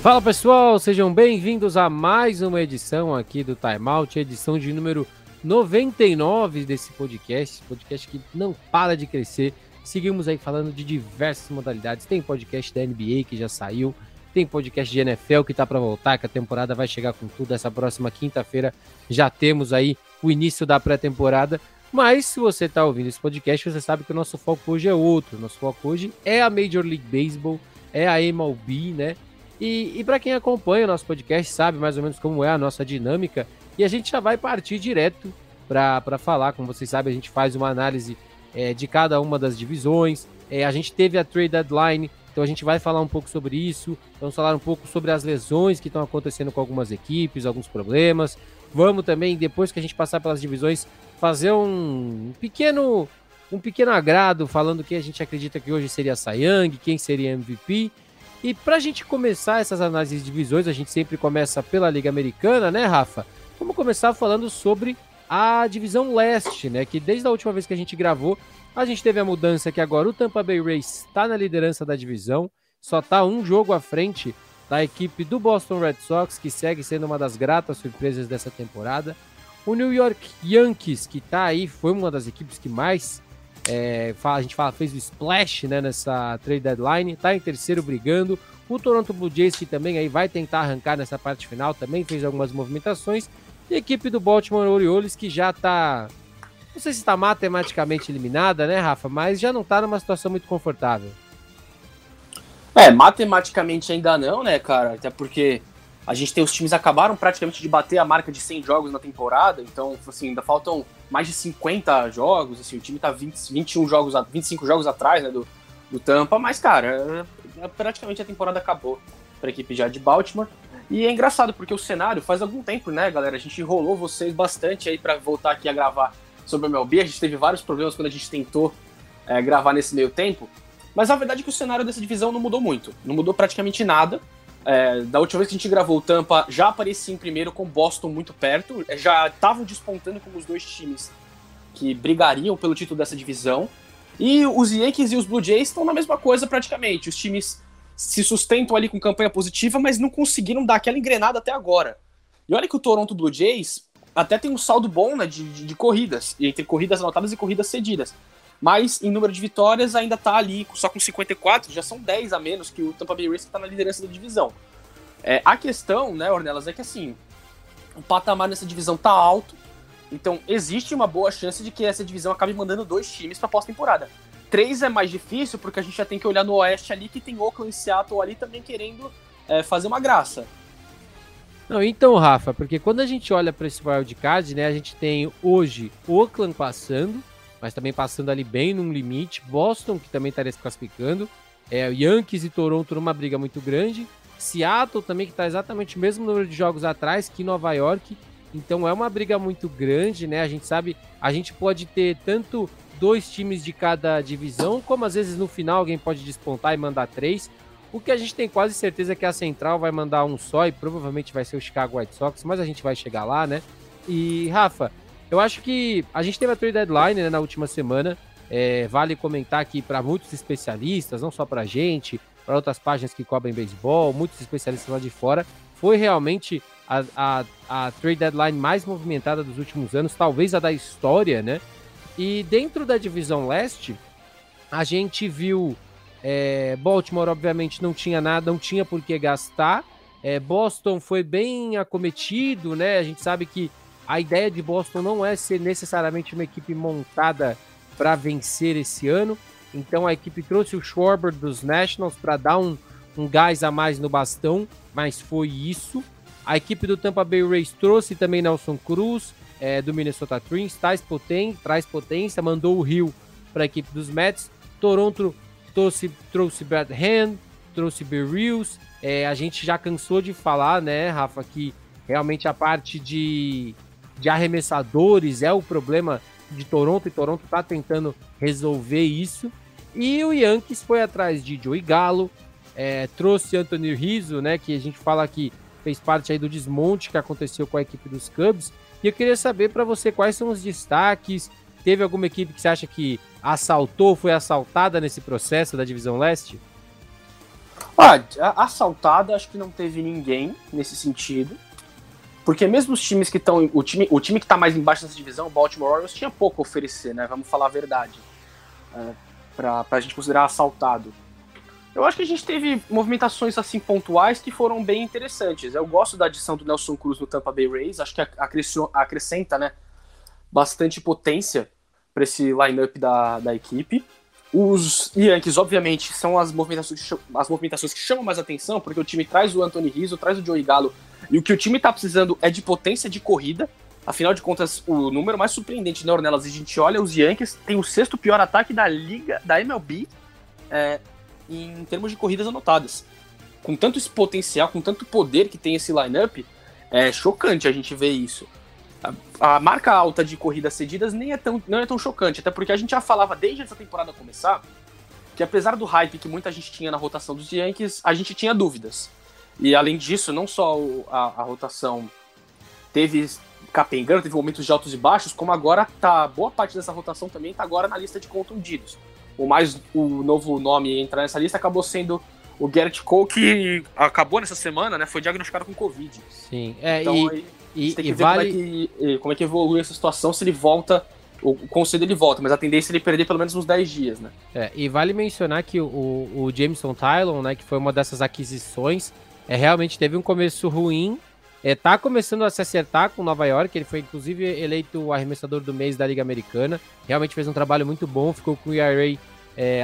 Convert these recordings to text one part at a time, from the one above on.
Fala pessoal, sejam bem-vindos a mais uma edição aqui do Time Out, edição de número 99 desse podcast que não para de crescer. Seguimos aí falando de diversas modalidades, tem podcast da NBA que já saiu, tem podcast de NFL que tá para voltar, que a temporada vai chegar com tudo, essa próxima quinta-feira já temos aí o início da pré-temporada, mas se você tá ouvindo esse podcast, você sabe que o nosso foco hoje é outro, nosso foco hoje é a Major League Baseball, é a MLB, né? E para quem acompanha o nosso podcast sabe mais ou menos como é a nossa dinâmica e a gente já vai partir direto para falar, como vocês sabem a gente faz uma análise de cada uma das divisões, a gente teve a trade deadline, então a gente vai falar um pouco sobre isso, vamos falar um pouco sobre as lesões que estão acontecendo com algumas equipes, alguns problemas, vamos também depois que a gente passar pelas divisões fazer um pequeno agrado falando que a gente acredita que hoje seria Cy Young, quem seria MVP. E para a gente começar essas análises de divisões, a gente sempre começa pela Liga Americana, né, Rafa? Vamos começar falando sobre a divisão leste, né? Que desde a última vez que a gente gravou, a gente teve a mudança que agora o Tampa Bay Rays está na liderança da divisão, só está um jogo à frente da equipe do Boston Red Sox, que segue sendo uma das gratas surpresas dessa temporada. O New York Yankees, que está aí, foi uma das equipes que mais... fez o splash, né, nessa trade deadline, tá em terceiro brigando. O Toronto Blue Jays, que também aí vai tentar arrancar nessa parte final, também fez algumas movimentações. E a equipe do Baltimore Orioles, que já tá, não sei se tá matematicamente eliminada, né, Rafa? Mas já não tá numa situação muito confortável. Matematicamente ainda não, né, cara? Até porque a gente tem os times acabaram praticamente de bater a marca de 100 jogos na temporada, então, assim, ainda faltam mais de 50 jogos, assim, o time tá 25 jogos atrás, né, do Tampa, mas, cara, praticamente a temporada acabou pra equipe já de Baltimore, e é engraçado porque o cenário faz algum tempo, né, galera, a gente enrolou vocês bastante aí pra voltar aqui a gravar sobre o MLB, a gente teve vários problemas quando a gente tentou gravar nesse meio tempo, mas a verdade é que o cenário dessa divisão não mudou muito, não mudou praticamente nada. Da última vez que a gente gravou o Tampa, já aparecia em primeiro com o Boston muito perto, já estavam despontando como os dois times que brigariam pelo título dessa divisão, e os Yankees e os Blue Jays estão na mesma coisa praticamente, os times se sustentam ali com campanha positiva, mas não conseguiram dar aquela engrenada até agora. E olha que o Toronto Blue Jays até tem um saldo bom, né, de corridas, entre corridas anotadas e corridas cedidas, mas em número de vitórias ainda tá ali, só com 54, já são 10 a menos que o Tampa Bay Rays, que tá na liderança da divisão. A questão, né, Ornelas, é que assim, o patamar nessa divisão tá alto, então existe uma boa chance de que essa divisão acabe mandando dois times pra pós-temporada. 3 é mais difícil, porque a gente já tem que olhar no oeste ali, que tem Oakland e Seattle ali também querendo fazer uma graça. Não, então, Rafa, porque quando a gente olha pra esse wildcard, né, a gente tem hoje Oakland passando, mas também passando ali bem num limite, Boston, que também estaria se classificando, Yankees e Toronto numa briga muito grande, Seattle também, que está exatamente o mesmo número de jogos atrás que Nova York, então é uma briga muito grande, né? A gente sabe, a gente pode ter tanto dois times de cada divisão, como às vezes no final alguém pode despontar e mandar três, o que a gente tem quase certeza é que a Central vai mandar um só, e provavelmente vai ser o Chicago White Sox, mas a gente vai chegar lá, né? E, Rafa, eu acho que a gente teve a trade deadline, né, na última semana, vale comentar aqui para muitos especialistas, não só para a gente, para outras páginas que cobrem beisebol, muitos especialistas lá de fora, foi realmente a trade deadline mais movimentada dos últimos anos, talvez a da história, né? E dentro da divisão leste, a gente viu Baltimore, obviamente, não tinha nada, não tinha por que gastar, Boston foi bem acometido, né? A gente sabe que a ideia de Boston não é ser necessariamente uma equipe montada para vencer esse ano, então a equipe trouxe o Schwarber dos Nationals para dar um gás a mais no bastão, mas foi isso. A equipe do Tampa Bay Rays trouxe também Nelson Cruz, do Minnesota Twins, traz potência, mandou o Hill para a equipe dos Mets. Toronto trouxe Brad Hand, trouxe Berríos, a gente já cansou de falar, né, Rafa, que realmente a parte de arremessadores é o problema de Toronto, e Toronto está tentando resolver isso, e o Yankees foi atrás de Joey Gallo, trouxe Anthony Rizzo, né, que a gente fala que fez parte aí do desmonte que aconteceu com a equipe dos Cubs, e eu queria saber para você quais são os destaques, teve alguma equipe que você acha que foi assaltada nesse processo da divisão leste? Assaltado, acho que não teve ninguém nesse sentido. Porque mesmo os times que estão... O time que está mais embaixo dessa divisão, o Baltimore Orioles, tinha pouco a oferecer, né? Vamos falar a verdade. Para a gente considerar assaltado. Eu acho que a gente teve movimentações assim pontuais que foram bem interessantes. Eu gosto da adição do Nelson Cruz no Tampa Bay Rays. Acho que acrescenta, né, bastante potência para esse line-up da equipe. Os Yankees, obviamente, são as movimentações que chamam mais atenção, porque o time traz o Anthony Rizzo, traz o Joey Gallo, e o que o time está precisando é de potência de corrida. Afinal de contas, o número mais surpreendente na Ornelas, a gente olha, os Yankees tem o 6º pior ataque da liga, da MLB, em termos de corridas anotadas. Com tanto esse potencial, com tanto poder que tem esse lineup, é chocante a gente ver isso. A marca alta de corridas cedidas não é tão chocante, até porque a gente já falava desde essa temporada começar que, apesar do hype que muita gente tinha na rotação dos Yankees, a gente tinha dúvidas. E além disso, não só a rotação teve capengando, teve momentos de altos e baixos, como agora boa parte dessa rotação também está agora na lista de contundidos. O novo nome a entrar nessa lista acabou sendo o Gerrit Cole, que acabou nessa semana, né? Foi diagnosticado com Covid. Sim, então, Tem que ver como é que evolui essa situação, se ele volta, ou com cedo ele volta, mas a tendência é ele perder pelo menos uns 10 dias, né? E vale mencionar que o Jameson Tylon, né, que foi uma dessas aquisições, realmente teve um começo ruim, tá começando a se acertar com Nova York, ele foi inclusive eleito o arremessador do mês da Liga Americana, realmente fez um trabalho muito bom, ficou com o ERA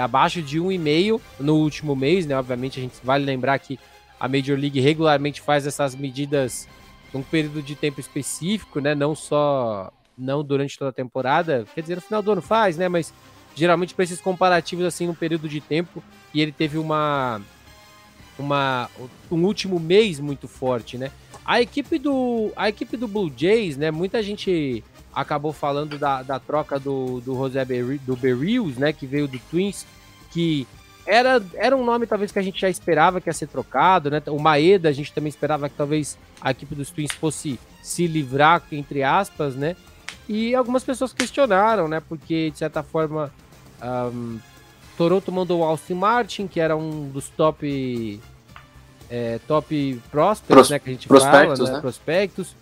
abaixo de 1,5 no último mês, né? Obviamente a gente vale lembrar que a Major League regularmente faz essas medidas num período de tempo específico, né? Não durante toda a temporada, quer dizer, no final do ano faz, né? Mas geralmente para esses comparativos, assim, num período de tempo, e ele teve um último mês muito forte, né? A equipe do Blue Jays, né? Muita gente acabou falando da troca do José Berríos, né? Que veio do Twins, que era um nome talvez que a gente já esperava que ia ser trocado, né? O Maeda, a gente também esperava que talvez a equipe dos Twins fosse se livrar, entre aspas, né? E algumas pessoas questionaram, né? Porque, de certa forma, Toronto mandou o Austin Martin, que era um dos top prospects, né? Que a gente fala, né? Prospectos.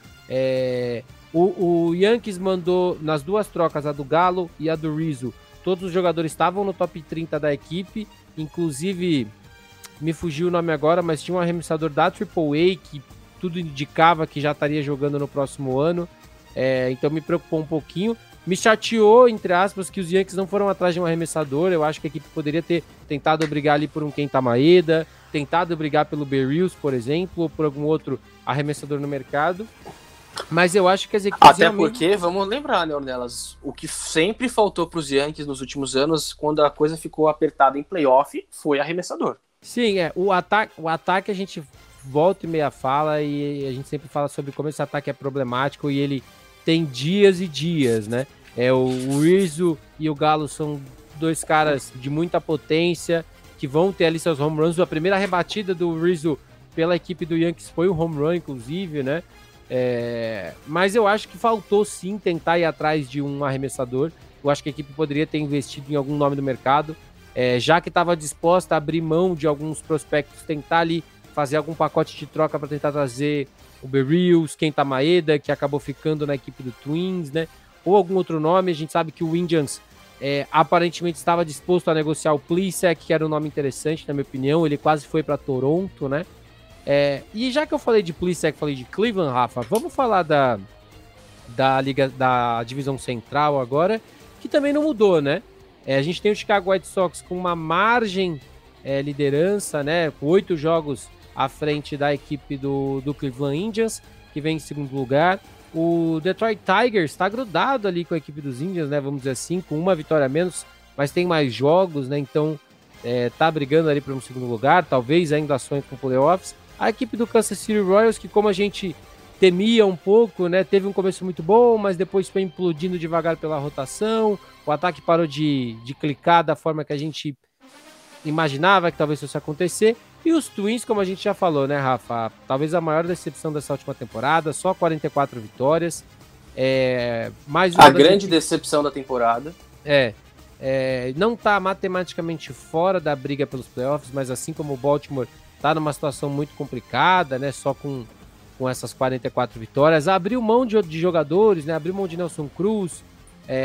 O Yankees mandou, nas duas trocas, a do Gallo e a do Rizzo. Todos os jogadores estavam no top 30 da equipe, inclusive, me fugiu o nome agora, mas tinha um arremessador da AAA que tudo indicava que já estaria jogando no próximo ano, então me preocupou um pouquinho. Me chateou, entre aspas, que os Yankees não foram atrás de um arremessador. Eu acho que a equipe poderia ter tentado brigar ali por um Kenta Maeda, tentado brigar pelo Berríos, por exemplo, ou por algum outro arremessador no mercado. Mas eu acho que as equipes... Até porque, vamos lembrar, né, Ornelas, o que sempre faltou para os Yankees nos últimos anos, quando a coisa ficou apertada em playoff, foi arremessador. Sim, o ataque a gente volta e meia fala, e a gente sempre fala sobre como esse ataque é problemático, e ele tem dias e dias, né? O Rizzo e o Gallo são dois caras de muita potência, que vão ter ali seus home runs. A primeira rebatida do Rizzo pela equipe do Yankees foi um home run, inclusive, né? Mas eu acho que faltou sim tentar ir atrás de um arremessador. Eu acho que a equipe poderia ter investido em algum nome do mercado, já que estava disposta a abrir mão de alguns prospectos, tentar ali fazer algum pacote de troca para tentar trazer o Berríos, Kenta Maeda, que acabou ficando na equipe do Twins, né? Ou algum outro nome. A gente sabe que o Indians aparentemente estava disposto a negociar o Plissek, que era um nome interessante, na minha opinião. Ele quase foi para Toronto, né? E já que eu falei de Plissek, falei de Cleveland, Rafa, vamos falar da divisão central agora, que também não mudou, né? A gente tem o Chicago White Sox com uma margem liderança, né? Com 8 jogos à frente da equipe do Cleveland Indians, que vem em segundo lugar. O Detroit Tigers está grudado ali com a equipe dos Indians, né? Vamos dizer assim, com uma vitória a menos, mas tem mais jogos, né? Então tá brigando ali para um segundo lugar, talvez ainda sonhe com playoffs. A equipe do Kansas City Royals, que como a gente temia um pouco, né, teve um começo muito bom, mas depois foi implodindo devagar pela rotação, o ataque parou de clicar da forma que a gente imaginava que talvez fosse acontecer, e os Twins, como a gente já falou, né, Rafa, talvez a maior decepção dessa última temporada, só 44 vitórias, mais uma... A grande decepção da temporada. Não está matematicamente fora da briga pelos playoffs, mas assim como o Baltimore, Tá numa situação muito complicada, né? Só com essas 44 vitórias. Abriu mão de jogadores, né? Abriu mão de Nelson Cruz,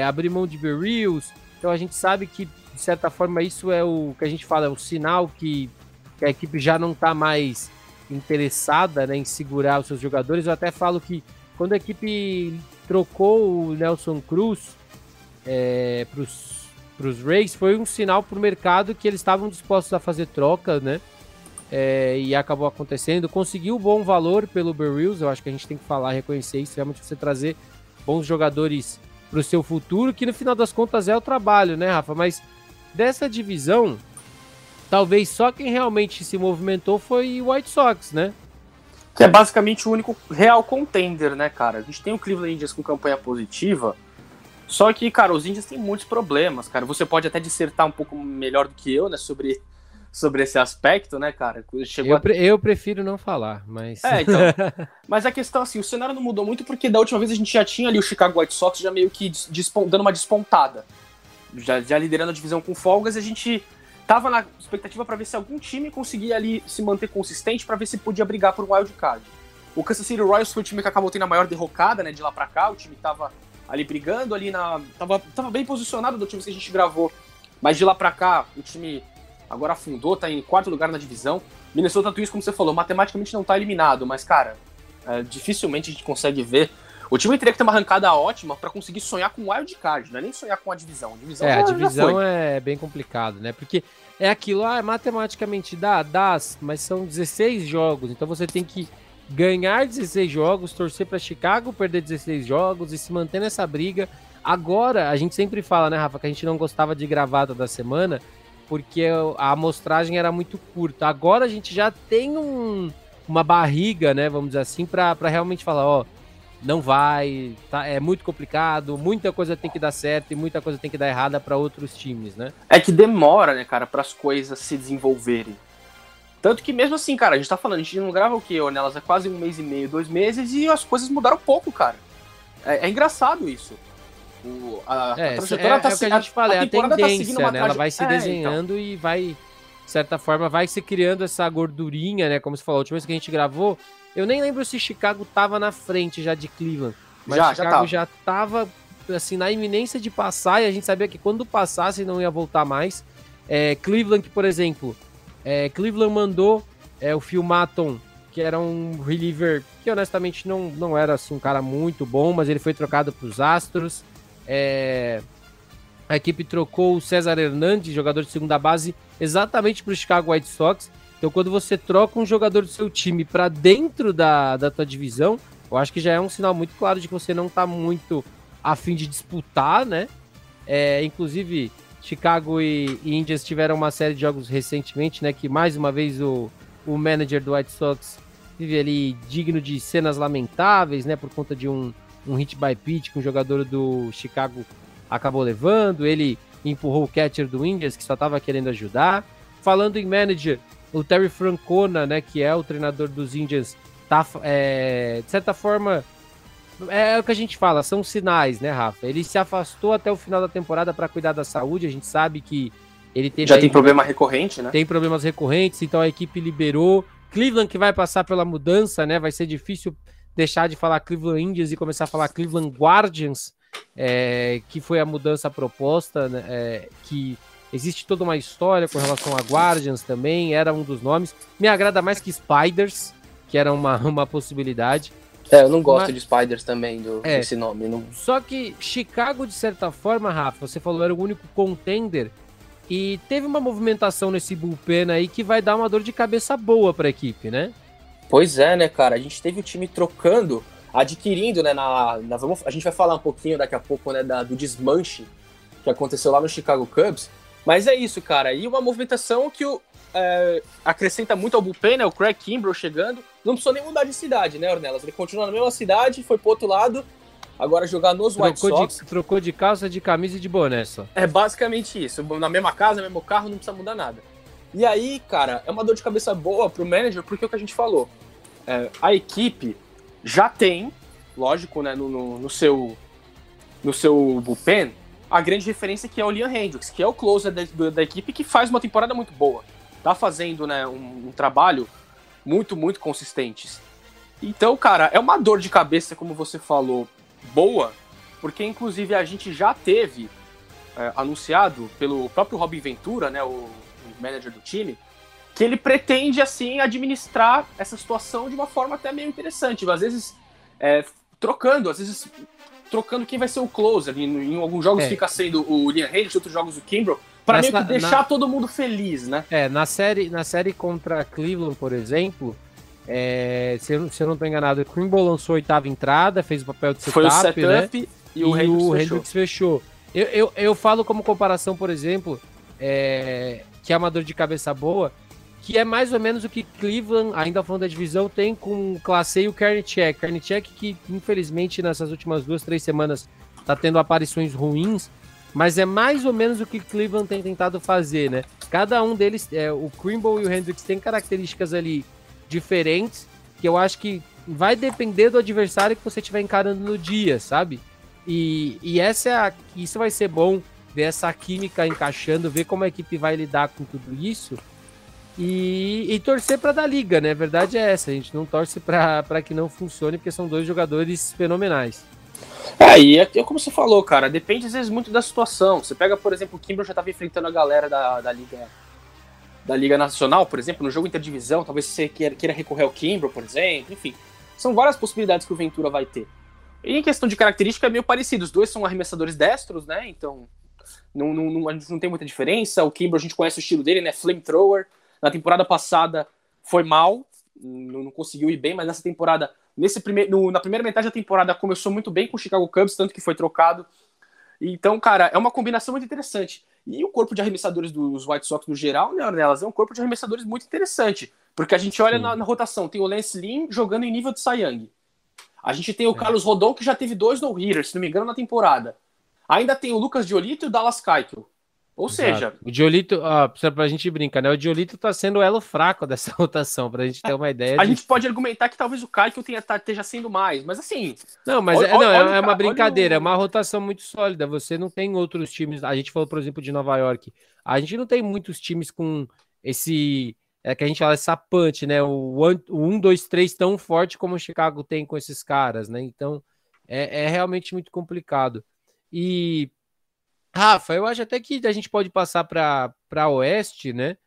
abriu mão de Berríos. Então a gente sabe que, de certa forma, isso é o que a gente fala, é o sinal que a equipe já não tá mais interessada, né, em segurar os seus jogadores. Eu até falo que quando a equipe trocou o Nelson Cruz para os Rays, foi um sinal para o mercado que eles estavam dispostos a fazer troca, né? E acabou acontecendo. Conseguiu um bom valor pelo Berríos, eu acho que a gente tem que falar, reconhecer isso, realmente você trazer bons jogadores para o seu futuro, que no final das contas é o trabalho, né, Rafa? Mas dessa divisão, talvez só quem realmente se movimentou foi o White Sox, né? Que é basicamente o único real contender, né, cara? A gente tem o Cleveland Indians com campanha positiva, só que, cara, os Indians têm muitos problemas, cara. Você pode até dissertar um pouco melhor do que eu, né, sobre esse aspecto, né, cara? Eu prefiro não falar, mas... então. Mas a questão, assim, o cenário não mudou muito, porque da última vez a gente já tinha ali o Chicago White Sox já meio que dando uma despontada, já liderando a divisão com folgas, e a gente tava na expectativa para ver se algum time conseguia ali se manter consistente, para ver se podia brigar por um wild card. O Kansas City Royals foi o time que acabou tendo a maior derrocada, né, de lá para cá. O time tava ali brigando, ali tava bem posicionado do time que a gente gravou, mas de lá para cá o time agora afundou, tá em quarto lugar na divisão. Minnesota Twins, como você falou, matematicamente não tá eliminado, mas, cara, dificilmente a gente consegue ver. O time teria que ter uma arrancada ótima para conseguir sonhar com o wild card, não é nem sonhar com a divisão. A divisão é bem complicado, né? Porque é aquilo, matematicamente dá, mas são 16 jogos, então você tem que ganhar 16 jogos, torcer para Chicago perder 16 jogos e se manter nessa briga. Agora, a gente sempre fala, né, Rafa, que a gente não gostava de gravata da semana, porque a amostragem era muito curta. Agora a gente já tem uma barriga, né, vamos dizer assim, para realmente falar, ó, não vai, tá, é muito complicado, muita coisa tem que dar certo e muita coisa tem que dar errada para outros times, né? É que demora, né, cara, para as coisas se desenvolverem. Tanto que mesmo assim, cara, a gente tá falando, a gente não grava o quê? Nelas há quase um mês e meio, 2 meses, e as coisas mudaram pouco, cara. É engraçado isso. A trajetória tá seguindo. É o que a gente fala, é a tendência, tá, né? Ela vai se desenhando então. E vai, de certa forma, vai se criando essa gordurinha, né? Como você falou, a última vez que a gente gravou, eu nem lembro se Chicago tava na frente já de Cleveland, mas Chicago já tava assim, na iminência de passar, e a gente sabia que quando passasse não ia voltar mais. Cleveland, por exemplo, Cleveland mandou o Phil Maton, que era um reliever que honestamente não era assim, um cara muito bom, mas ele foi trocado para os Astros. A equipe trocou o César Hernandes, jogador de segunda base, exatamente para o Chicago White Sox. Então, quando você troca um jogador do seu time para dentro da tua divisão, eu acho que já é um sinal muito claro de que você não tá muito a fim de disputar, né? Inclusive, Chicago e Indians tiveram uma série de jogos recentemente, né? Que, mais uma vez, o manager do White Sox vive ali digno de cenas lamentáveis, né? Por conta de um hit-by-pitch que um jogador do Chicago acabou levando. Ele empurrou o catcher do Indians, que só tava querendo ajudar. Falando em manager, o Terry Francona, né, que é o treinador dos Indians, tá, de certa forma, é o que a gente fala, são sinais, né, Rafa? Ele se afastou até o final da temporada para cuidar da saúde, a gente sabe que ele teve... Já tem problema recorrente, né? Tem problemas recorrentes, então a equipe liberou. Cleveland, que vai passar pela mudança, né, vai ser difícil deixar de falar Cleveland Indians e começar a falar Cleveland Guardians, que foi a mudança proposta, né, que... Existe toda uma história com relação a Guardians também, era um dos nomes. Me agrada mais que Spiders, que era uma possibilidade. Eu não gosto de Spiders também, desse nome. Não... Só que Chicago, de certa forma, Rafa, você falou, era o único contender. E teve uma movimentação nesse bullpen aí que vai dar uma dor de cabeça boa pra equipe, né? Pois é, né, cara? A gente teve o time trocando, adquirindo, né? A gente vai falar um pouquinho daqui a pouco, né, do desmanche que aconteceu lá no Chicago Cubs. Mas é isso, cara, e uma movimentação que acrescenta muito ao bullpen, né, o Craig Kimbrel chegando, não precisou nem mudar de cidade, né, Ornelas, ele continua na mesma cidade, foi pro outro lado, agora jogar nos White Sox. Trocou de calça, de camisa e de boné só. É basicamente isso, na mesma casa, no mesmo carro, não precisa mudar nada. E aí, cara, é uma dor de cabeça boa pro manager, porque é o que a gente falou, a equipe já tem, lógico, né, no seu bullpen, a grande referência que é o Liam Hendriks, que é o closer da equipe, que faz uma temporada muito boa. tá fazendo, né, um trabalho muito consistente. Então, cara, é uma dor de cabeça, como você falou, boa, porque inclusive a gente já teve anunciado pelo próprio Robin Ventura, né, o manager do time, que ele pretende, assim, administrar essa situação de uma forma até meio interessante. Às vezes, trocando quem vai ser o closer. Em alguns jogos fica sendo o Liam Hendriks, em outros jogos o Kimbrel, para meio que deixar todo mundo feliz, né? Na série contra Cleveland, por exemplo, se eu não estou enganado, o Kimbrel lançou a oitava entrada, fez o papel de setup, né? E o Hendriks fechou. Eu falo como comparação, por exemplo, que é uma dor de cabeça boa, que é mais ou menos o que Cleveland, ainda falando da divisão, tem com o Clase e o Krejčíček. Krejčíček que, infelizmente, nessas últimas 2-3 semanas tá tendo aparições ruins, mas é mais ou menos o que Cleveland tem tentado fazer, né? Cada um deles, o Kimbrel e o Hendriks, tem características ali diferentes, que eu acho que vai depender do adversário que você estiver encarando no dia, sabe? E isso vai ser bom, ver essa química encaixando, ver como a equipe vai lidar com tudo isso, e torcer para dar liga, né? A verdade é essa, a gente não torce para que não funcione, porque são dois jogadores fenomenais. E como você falou, cara, depende às vezes muito da situação. Você pega, por exemplo, o Kimbrel já estava enfrentando a galera da Liga Nacional, por exemplo, no jogo interdivisão, talvez você queira recorrer ao Kimbrel, por exemplo, enfim. São várias possibilidades que o Ventura vai ter. E em questão de característica é meio parecido, os dois são arremessadores destros, né? Então a gente não tem muita diferença. O Kimbrel, a gente conhece o estilo dele, né? Flamethrower. Na temporada passada foi mal, não conseguiu ir bem, mas nessa temporada, na primeira metade da temporada, começou muito bem com o Chicago Cubs, tanto que foi trocado. Então, cara, é uma combinação muito interessante. E o corpo de arremessadores dos White Sox no geral, né, Ornelas, é um corpo de arremessadores muito interessante, porque a gente olha na rotação, tem o Lance Lynn jogando em nível de Cy Young. A gente tem o Carlos Rodon, que já teve 2 no-hitters, se não me engano, na temporada. Ainda tem o Lucas Giolito e o Dallas Keuchel. Ou seja... O Giolito, pra gente brincar, né? O Giolito tá sendo o elo fraco dessa rotação, pra gente ter uma ideia. A gente pode argumentar que talvez o Keuchel esteja sendo mais, mas assim... Não, mas olha, é uma brincadeira, é uma rotação muito sólida. Você não tem outros times... A gente falou, por exemplo, de Nova York. A gente não tem muitos times com esse... que a gente fala essa punch, né? O 1, 2, 3 tão forte como o Chicago tem com esses caras, né? Então, é realmente muito complicado. E... Rafa, eu acho até que a gente pode passar para a Oeste, né?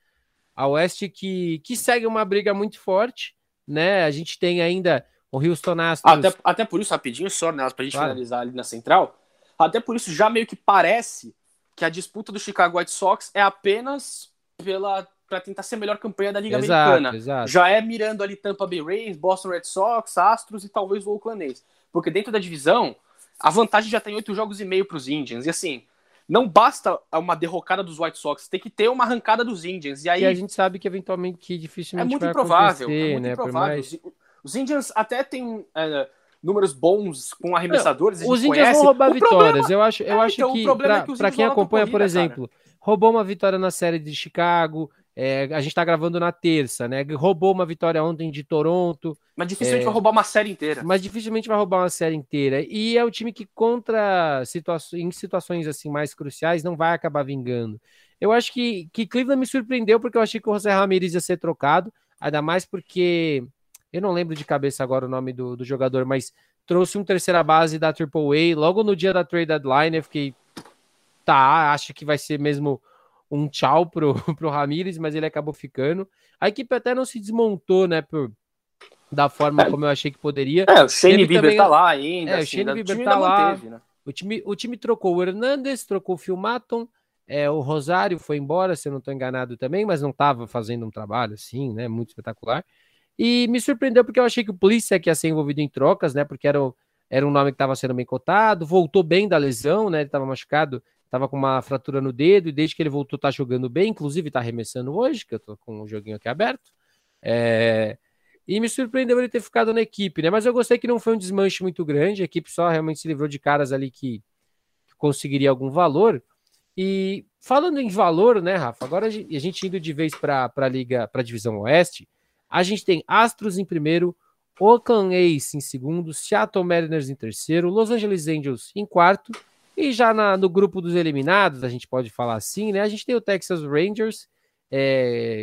A Oeste que segue uma briga muito forte, né? A gente tem ainda o Houston Astros... Até por isso, rapidinho só, né? Para a gente finalizar ali na Central, até por isso já meio que parece que a disputa do Chicago White Sox é apenas para tentar ser a melhor campanha da Liga Americana. Exato. Já é mirando ali Tampa Bay Rays, Boston Red Sox, Astros e talvez o Oakland A's. Porque dentro da divisão, a vantagem já tem 8,5 jogos para os Indians. E assim... Não basta uma derrocada dos White Sox, tem que ter uma arrancada dos Indians. E aí a gente sabe que eventualmente que dificilmente vai acontecer. É muito improvável. Os Indians até têm números bons com arremessadores. Os Indians conhece. Vão roubar vitórias. Eu acho que para quem acompanha, corrida, por exemplo, cara, roubou uma vitória na série de Chicago. A gente tá gravando na terça, né? Roubou uma vitória ontem de Toronto. Mas dificilmente vai roubar uma série inteira. E é um time que contra situações assim mais cruciais não vai acabar vingando. Eu acho que Cleveland me surpreendeu porque eu achei que o José Ramírez ia ser trocado, ainda mais porque eu não lembro de cabeça agora o nome do jogador, mas trouxe um terceira base da AAA logo no dia da trade deadline. Eu fiquei, acho que vai ser mesmo... um tchau pro Ramírez, mas ele acabou ficando. A equipe até não se desmontou, né, da forma como eu achei que poderia. O Shane Bieber tá lá ainda. O Shane Bieber tá lá. Manteve, né? O time trocou o Hernández, trocou o Phil Maton, o Rosário foi embora, se eu não tô enganado também, mas não tava fazendo um trabalho assim, né, muito espetacular. E me surpreendeu porque eu achei que o Plícia ia ser envolvido em trocas, né, porque era um nome que tava sendo bem cotado, voltou bem da lesão, né, ele tava machucado, tava com uma fratura no dedo, e desde que ele voltou tá jogando bem, inclusive tá arremessando hoje, que eu tô com o joguinho aqui aberto, e me surpreendeu ele ter ficado na equipe, né, mas eu gostei que não foi um desmanche muito grande, a equipe só realmente se livrou de caras ali que conseguiria algum valor. E falando em valor, né, Rafa, agora a gente indo de vez pra divisão Oeste, a gente tem Astros em primeiro, Oakland A's em segundo, Seattle Mariners em terceiro, Los Angeles Angels em quarto. E já no grupo dos eliminados, a gente pode falar assim, né? A gente tem o Texas Rangers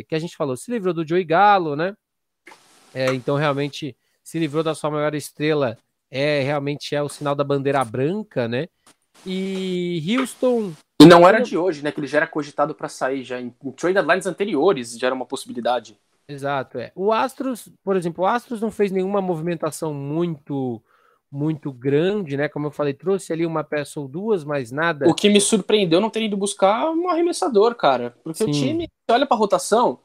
que a gente falou, se livrou do Joey Gallo, né? Então realmente se livrou da sua maior estrela, realmente é o sinal da bandeira branca, né? E Houston... E não era de hoje, né? Que ele já era cogitado para sair, já em trade deadlines anteriores já era uma possibilidade. Exato, O Astros, por exemplo, o Astros não fez nenhuma movimentação muito grande, né? Como eu falei, trouxe ali uma peça ou duas, mas nada. O que me surpreendeu não ter ido buscar um arremessador, cara. Porque o time, olha pra rotação,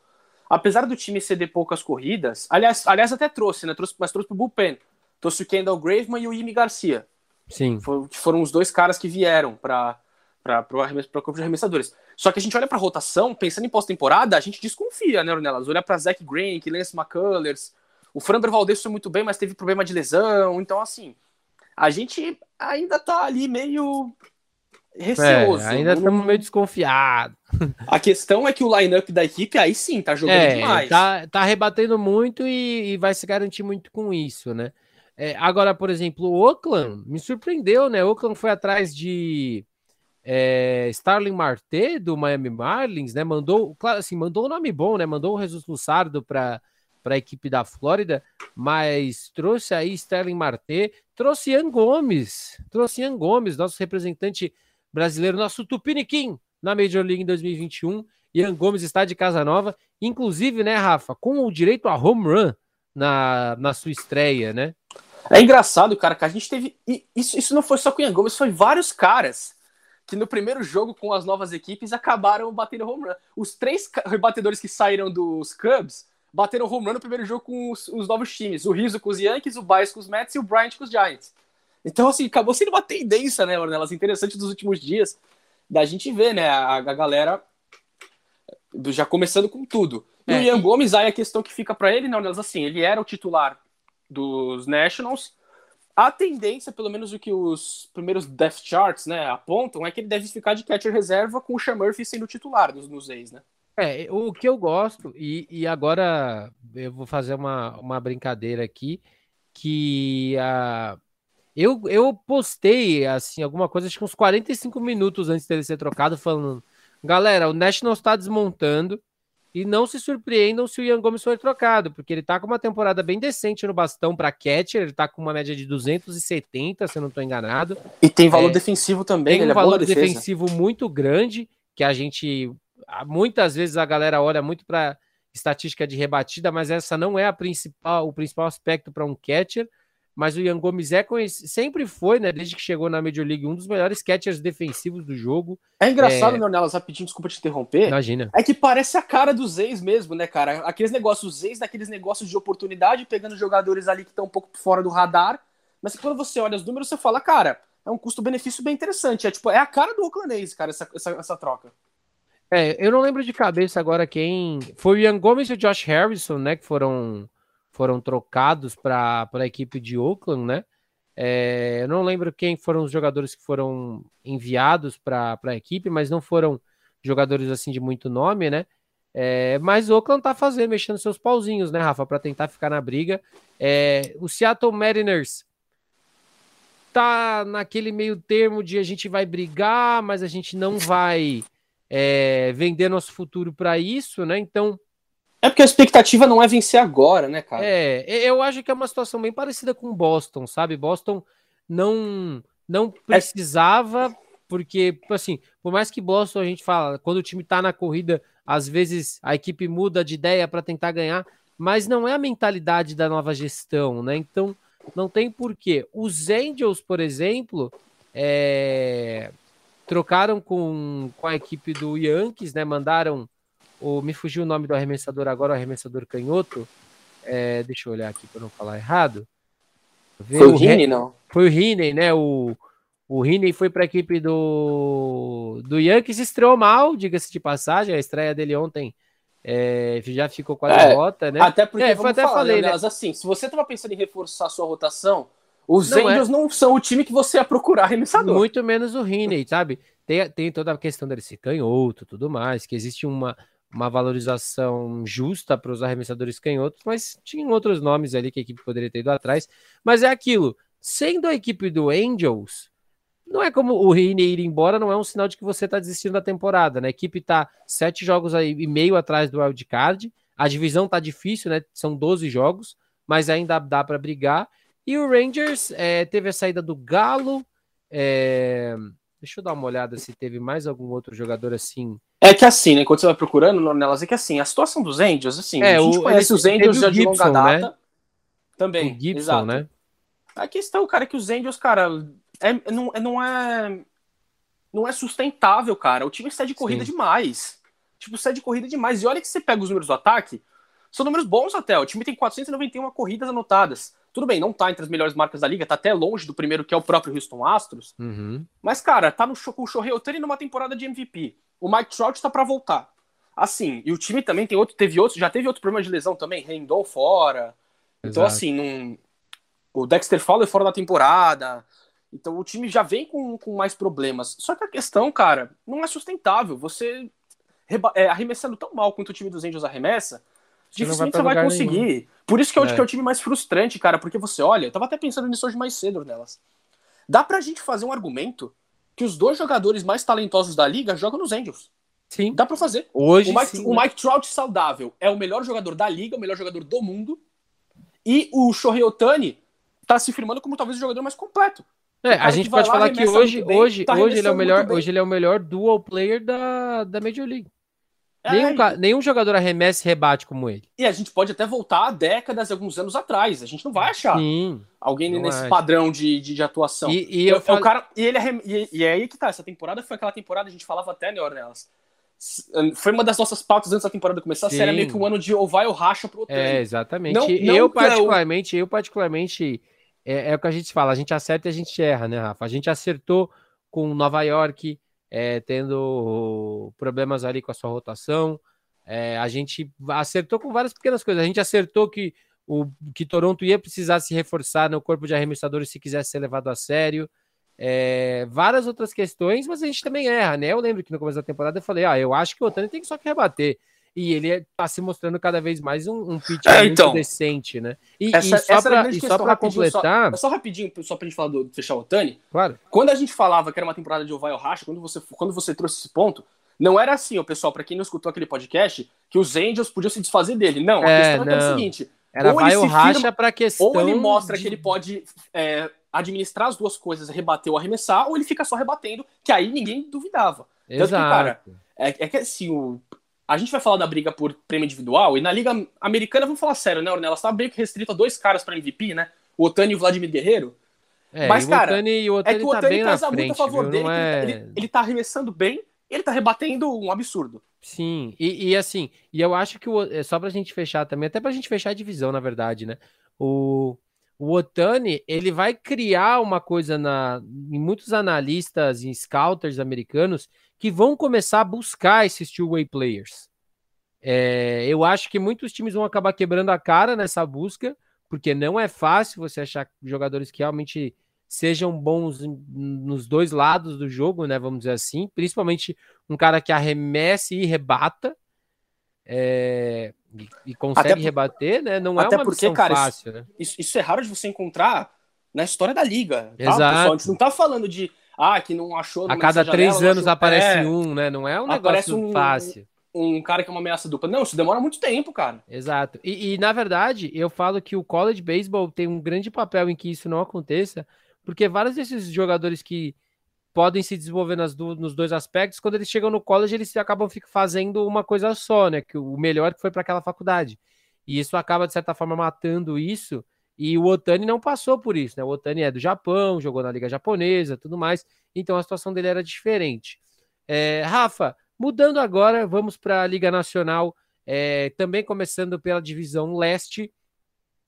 apesar do time ceder poucas corridas, aliás até trouxe, né? Mas trouxe pro bullpen. Trouxe o Kendall Graveman e o Jimmy Garcia. Sim. Foram os dois caras que vieram para o corpo de arremessadores. Só que a gente olha pra rotação, pensando em pós-temporada, a gente desconfia, né, Ornelas? Olha pra Zach Greinke, Lance McCullers. O Framber Valdez foi muito bem, mas teve problema de lesão. Então, assim, a gente ainda tá ali meio receoso. Ainda estamos meio desconfiados. A questão é que o line-up da equipe aí sim tá jogando demais. Tá rebatendo muito e vai se garantir muito com isso, né? Agora, por exemplo, o Oakland me surpreendeu, né? O Oakland foi atrás de Starling Marte, do Miami Marlins, né? Mandou, claro, assim, mandou um nome bom, né? Mandou o Jesus Luzardo para a equipe da Flórida, mas trouxe aí Starling Marte, trouxe Yan Gomes, nosso representante brasileiro, nosso tupiniquim na Major League em 2021. Yan Gomes está de casa nova, inclusive, né, Rafa, com o direito a home run na sua estreia, né? É engraçado, cara, que a gente teve... Isso não foi só com o Yan Gomes, foi vários caras que no primeiro jogo com as novas equipes acabaram batendo home run. Os três rebatedores que saíram dos Cubs bateram home run no primeiro jogo com os novos times. O Rizzo com os Yankees, o Baez com os Mets e o Bryant com os Giants. Então, assim, acabou sendo uma tendência, né, Ornelas? Interessante dos últimos dias da gente ver, né, a galera já começando com tudo. E o Yan Gomes, aí a questão que fica pra ele, né, Ornelas? Assim, ele era o titular dos Nationals. A tendência, pelo menos o que os primeiros depth charts, né, apontam, é que ele deve ficar de catcher reserva com o Sean Murphy sendo o titular dos ex, né? O que eu gosto, e agora eu vou fazer uma brincadeira aqui, que eu postei assim, alguma coisa, acho que uns 45 minutos antes dele ser trocado, falando, galera, o Nationals está desmontando, e não se surpreendam se o Yan Gomes for trocado, porque ele está com uma temporada bem decente no bastão para catcher, ele está com uma média de 270, se eu não estou enganado. E tem valor defensivo também, tem um valor defensivo muito grande, que a gente... Muitas vezes a galera olha muito para estatística de rebatida, mas essa não é o principal aspecto para um catcher, mas o Yan Gomes sempre foi, né, desde que chegou na Major League, um dos melhores catchers defensivos do jogo. É engraçado, Ornelas, rapidinho, desculpa te interromper. Imagina. É que parece a cara dos ex mesmo, né, cara? Daqueles negócios de oportunidade, pegando jogadores ali que estão um pouco fora do radar, mas quando você olha os números, você fala, cara, é um custo-benefício bem interessante. É a cara do oaklandês, cara, essa troca. Eu não lembro de cabeça agora quem... Foi o Yan Gomes e o Josh Harrison, né? Que foram trocados para a equipe de Oakland, né? Eu não lembro quem foram os jogadores que foram enviados para a equipe, mas não foram jogadores assim de muito nome, né? Mas o Oakland tá mexendo seus pauzinhos, né, Rafa? Para tentar ficar na briga. O Seattle Mariners... tá naquele meio termo de a gente vai brigar, mas a gente não vai... vender nosso futuro para isso, né? Então. É porque a expectativa não é vencer agora, né, cara? Eu acho que é uma situação bem parecida com Boston, sabe? Boston não precisava, porque, assim, por mais que Boston a gente fala, quando o time tá na corrida, às vezes a equipe muda de ideia para tentar ganhar, mas não é a mentalidade da nova gestão, né? Então, não tem porquê. Os Angels, por exemplo, trocaram com a equipe do Yankees, né? Mandaram me fugiu o nome do arremessador agora, o arremessador canhoto. Deixa eu olhar aqui para não falar errado. Foi o Heaney, não? Foi o Heaney, né? O Heaney foi para a equipe do Yankees, estreou mal, diga-se de passagem. A estreia dele ontem já ficou com a derrota, né? Até porque falei, né? Mas assim, se você estava pensando em reforçar a sua rotação, os Angels não são o time que você ia procurar arremessador. Muito menos o Heaney, sabe? Tem toda a questão dele ser canhoto, tudo mais, que existe uma valorização justa para os arremessadores canhotos, mas tinham outros nomes ali que a equipe poderia ter ido atrás. Mas é aquilo, sendo a equipe do Angels, Não é como o Heaney ir embora, não é um sinal de que você está desistindo da temporada, né? A equipe está 7 jogos e meio atrás do wildcard, a divisão está difícil, né? São 12 jogos, mas ainda dá para brigar. E o Rangers teve a saída do Galo, deixa eu dar uma olhada se teve mais algum outro jogador assim. É que assim, né? Quando você vai procurando, Nornelas, é que assim, a situação dos Angels, assim, a gente conhece os Angels já de longa data. Né? Também, o Gibson, exato. Né? A questão, cara, é que os Angels, cara, não é sustentável, cara. O time está de corrida demais. Tipo, está de corrida demais. E olha que você pega os números do ataque, são números bons até. O time tem 491 corridas anotadas. Tudo bem, não tá entre as melhores marcas da liga, tá até longe do primeiro, que é o próprio Houston Astros. Uhum. Mas, cara, tá no com o Shohei Ohtani numa temporada de MVP. O Mike Trout tá pra voltar. Assim, e o time também tem já teve outro problema de lesão também, Rendon fora. Exato. Então, assim, o Dexter Fowler fora da temporada. Então o time já vem com mais problemas. Só que a questão, cara, não é sustentável. Você arremessando tão mal quanto o time dos Angels arremessa, dificilmente você vai conseguir. Nenhum. Por isso que hoje que é o time mais frustrante, cara, porque você olha, eu tava até pensando nisso hoje mais cedo nelas. Dá pra gente fazer um argumento que os dois jogadores mais talentosos da liga jogam nos Angels. Sim. Dá pra fazer. Hoje o Mike Trout saudável é o melhor jogador da liga, o melhor jogador do mundo, e o Shohei Ohtani tá se firmando como talvez o jogador mais completo. A gente pode falar que hoje ele é o melhor, hoje ele é o melhor dual player da Major League. Nenhum jogador arremessa e rebate como ele. E a gente pode até voltar a décadas, alguns anos atrás. A gente não vai achar alguém nesse padrão de atuação. E aí que tá, essa temporada foi aquela temporada, a gente falava até, né, Ornelas? Foi uma das nossas pautas antes da temporada começar. Sim. A série é meio que um ano de ou vai ou racha pro outro. Exatamente. Eu particularmente, é o que a gente fala, a gente acerta e a gente erra, né, Rafa? A gente acertou com Nova York... tendo problemas ali com a sua rotação, a gente acertou com várias pequenas coisas, a gente acertou que Toronto ia precisar se reforçar no corpo de arremessadores se quisesse ser levado a sério, várias outras questões, mas a gente também erra, né? Eu lembro que no começo da temporada eu falei, eu acho que o Ohtani tem que só que rebater, e ele tá se mostrando cada vez mais um pitcher muito decente, né? E só pra gente falar do fechar o Ohtani, claro. Quando a gente falava que era uma temporada de ou vai ou racha, quando você trouxe esse ponto, não era assim, ó, pessoal, pra quem não escutou aquele podcast, que os Angels podiam se desfazer dele. Não, a questão era o seguinte, era ou vai ou racha firma, pra questão ou ele mostra que ele pode administrar as duas coisas, rebater ou arremessar, ou ele fica só rebatendo, que aí ninguém duvidava. Exato. Tanto que, cara, é que assim, a gente vai falar da briga por prêmio individual, e na Liga Americana, vamos falar sério, né, Ornelas? Tá bem restrito a 2 caras pra MVP, né? O Ohtani e o Vladimir Guerrero. Mas, cara, é que o Ohtani traz a multa a favor dele, ele tá arremessando bem, ele tá rebatendo um absurdo. Sim, e assim, e eu acho que só pra gente fechar também, até pra gente fechar a divisão, na verdade, né? O Ohtani, ele vai criar uma coisa em muitos analistas e scouters americanos que vão começar a buscar esses two-way players. Eu acho que muitos times vão acabar quebrando a cara nessa busca, porque não é fácil você achar jogadores que realmente sejam bons nos dois lados do jogo, né? Vamos dizer assim, principalmente um cara que arremesse e rebata, e consegue rebater, né? Não é uma missão fácil, né? Isso é raro de você encontrar na história da liga. Tá, exato. Pessoal? A gente não tá falando de que não achou... A cada 3 anos aparece um, né? Não é um negócio fácil. Um cara que é uma ameaça dupla. Não, isso demora muito tempo, cara. Exato. E, na verdade, eu falo que o college baseball tem um grande papel em que isso não aconteça, porque vários desses jogadores que podem se desenvolver nos dois aspectos, quando eles chegam no college, eles acabam fazendo uma coisa só, né? Que o melhor que foi para aquela faculdade. E isso acaba, de certa forma, matando isso. E o Ohtani não passou por isso, né? O Ohtani é do Japão, jogou na Liga Japonesa, tudo mais. Então a situação dele era diferente. Rafa, mudando agora, vamos para a Liga Nacional, também começando pela divisão leste.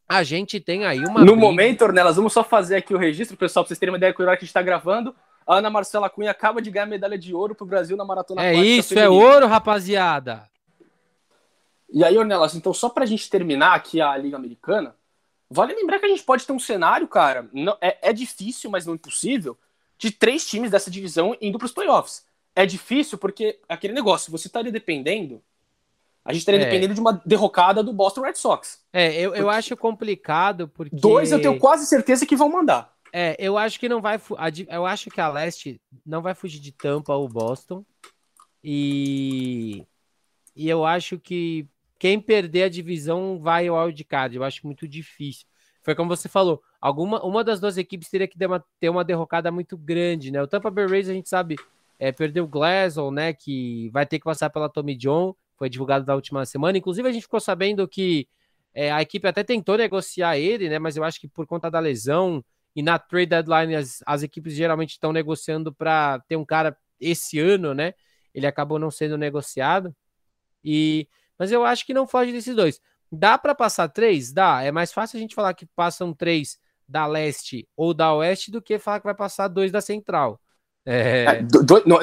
A gente tem aí uma... momento, Ornelas, vamos só fazer aqui o registro, pessoal, para vocês terem uma ideia do horário que a gente está gravando. A Ana Marcela Cunha acaba de ganhar medalha de ouro para o Brasil na Maratona Aquática. É ouro, rapaziada! E aí, Ornelas, então só para a gente terminar aqui a Liga Americana, vale lembrar que a gente pode ter um cenário, cara, não, é difícil, mas não impossível, de 3 times dessa divisão indo para os playoffs. É difícil porque, aquele negócio, você estaria dependendo, a gente estaria dependendo de uma derrocada do Boston Red Sox. Eu acho complicado porque... 2 eu tenho quase certeza que vão mandar. É, eu acho que não vai. Eu acho que a Leste não vai fugir de Tampa ou Boston. E eu acho que quem perder a divisão vai ao wildcard. Eu acho muito difícil. Foi como você falou, uma das duas equipes teria que ter uma derrocada muito grande, né? O Tampa Bay Rays, a gente sabe, perdeu o Glasgow, né? Que vai ter que passar pela Tommy John, foi divulgado na última semana. Inclusive, a gente ficou sabendo que a equipe até tentou negociar ele, né? Mas eu acho que por conta da lesão e na trade deadline, as equipes geralmente estão negociando para ter um cara esse ano, né? Ele acabou não sendo negociado. Mas eu acho que não foge desses dois. Dá para passar três? Dá. É mais fácil a gente falar que passam três da leste ou da oeste do que falar que vai passar dois da central.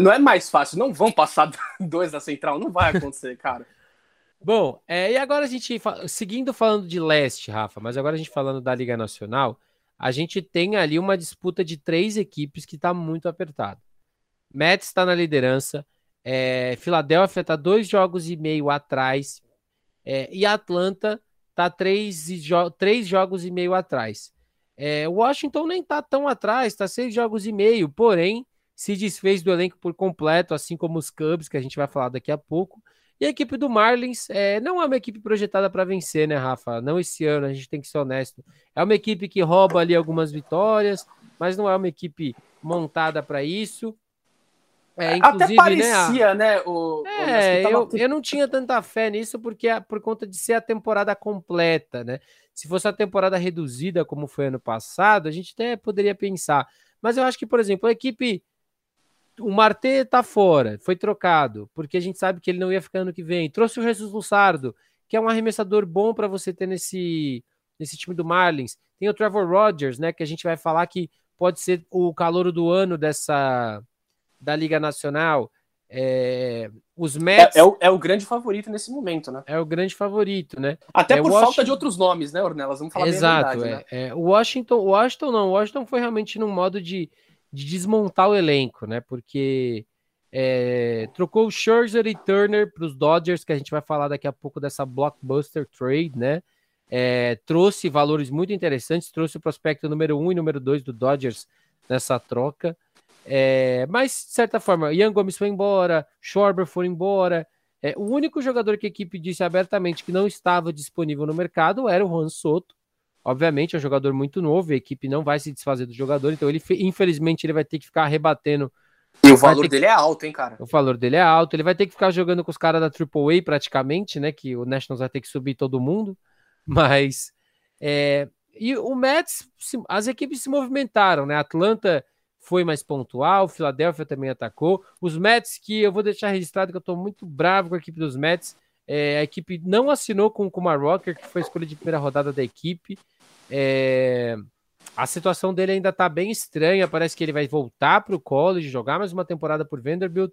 Não é mais fácil. Não vão passar dois da central. Não vai acontecer, cara. Bom, e agora a gente... Seguindo falando de leste, Rafa, mas agora a gente falando da Liga Nacional, a gente tem ali uma disputa de três equipes que está muito apertada. Mets está na liderança. Filadélfia está 2,5 jogos atrás. E Atlanta tá 3 jogos e meio atrás. Washington nem tá tão atrás, tá 6 jogos e meio, porém se desfez do elenco por completo, assim como os Cubs, que a gente vai falar daqui a pouco. E a equipe do Marlins não é uma equipe projetada para vencer, né, Rafa? Não esse ano, a gente tem que ser honesto. É uma equipe que rouba ali algumas vitórias, mas não é uma equipe montada para isso. Até parecia, né? Eu não tinha tanta fé nisso porque por conta de ser a temporada completa, né? Se fosse a temporada reduzida, como foi ano passado, a gente até poderia pensar. Mas eu acho que, por exemplo, a equipe... O Marte tá fora, foi trocado, porque a gente sabe que ele não ia ficar ano que vem. Trouxe o Jesus Luzardo, que é um arremessador bom para você ter nesse time do Marlins. Tem o Trevor Rogers, né? Que a gente vai falar que pode ser o calouro do ano da Liga Nacional. Os Mets... É o grande favorito nesse momento, né? É o grande favorito, né? Até por Washington... falta de outros nomes, né, Ornelas? Vamos falar bem a verdade, né? Washington foi realmente num modo de desmontar o elenco, né? Porque trocou o Scherzer e Turner para os Dodgers, que a gente vai falar daqui a pouco dessa blockbuster trade, né? Trouxe valores muito interessantes, trouxe o prospecto número 1 e número 2 do Dodgers nessa troca. Mas, de certa forma, Yan Gomes foi embora, Schwarber foi embora. O único jogador que a equipe disse abertamente que não estava disponível no mercado era o Juan Soto. Obviamente, é um jogador muito novo, a equipe não vai se desfazer do jogador, então ele, infelizmente, ele vai ter que ficar rebatendo. E o valor dele é alto, hein, cara? O valor dele é alto, ele vai ter que ficar jogando com os caras da AAA praticamente, né? Que o Nationals vai ter que subir todo mundo, mas... E o Mets, as equipes se movimentaram, né? Atlanta... foi mais pontual, o Philadelphia também atacou, os Mets, que eu vou deixar registrado que eu tô muito bravo com a equipe dos Mets, a equipe não assinou com o Kumar Rocker, que foi a escolha de primeira rodada da equipe, a situação dele ainda tá bem estranha, parece que ele vai voltar pro college, jogar mais uma temporada por Vanderbilt,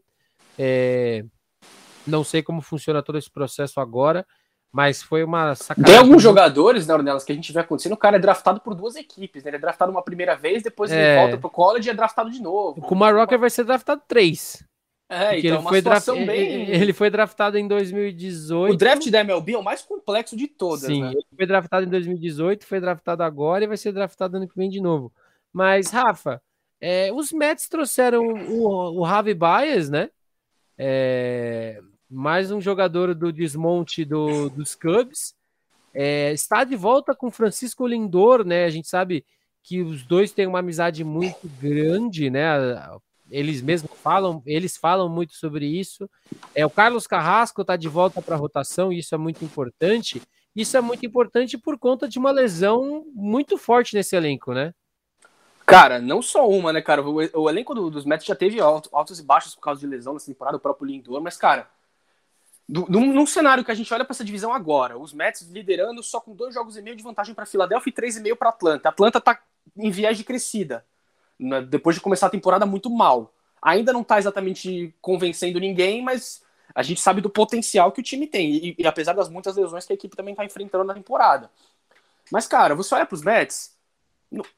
não sei como funciona todo esse processo agora, mas foi uma sacanagem. Tem alguns jogadores, né, Ornelas, que a gente vê acontecendo, o cara é draftado por duas equipes, né? Ele é draftado uma primeira vez, depois ele volta pro college e é draftado de novo. O Kumar Rocker vai ser draftado 3. Então ele foi draftado bem... Ele foi draftado em 2018. O draft da MLB é o mais complexo de todas, sim, né? Ele foi draftado em 2018, foi draftado agora e vai ser draftado ano que vem de novo. Mas, Rafa, os Mets trouxeram o Javi Báez, né? Mais um jogador do desmonte dos Cubs, está de volta com Francisco Lindor, né? A gente sabe que os dois têm uma amizade muito grande, né? Eles mesmos falam, eles falam muito sobre isso. O Carlos Carrasco está de volta para a rotação, e isso é muito importante. Isso é muito importante por conta de uma lesão muito forte nesse elenco, né? Cara, não só uma, né, cara? O elenco dos Mets já teve altos e baixos por causa de lesão nessa temporada, o próprio Lindor, mas, cara... Num cenário que a gente olha para essa divisão agora, os Mets liderando só com 2 jogos e meio de vantagem para Filadélfia e 3,5 para Atlanta. Atlanta tá em viés de crescida, né, depois de começar a temporada muito mal. Ainda não tá exatamente convencendo ninguém, mas a gente sabe do potencial que o time tem, e apesar das muitas lesões que a equipe também tá enfrentando na temporada. Mas, cara, você olha pros Mets,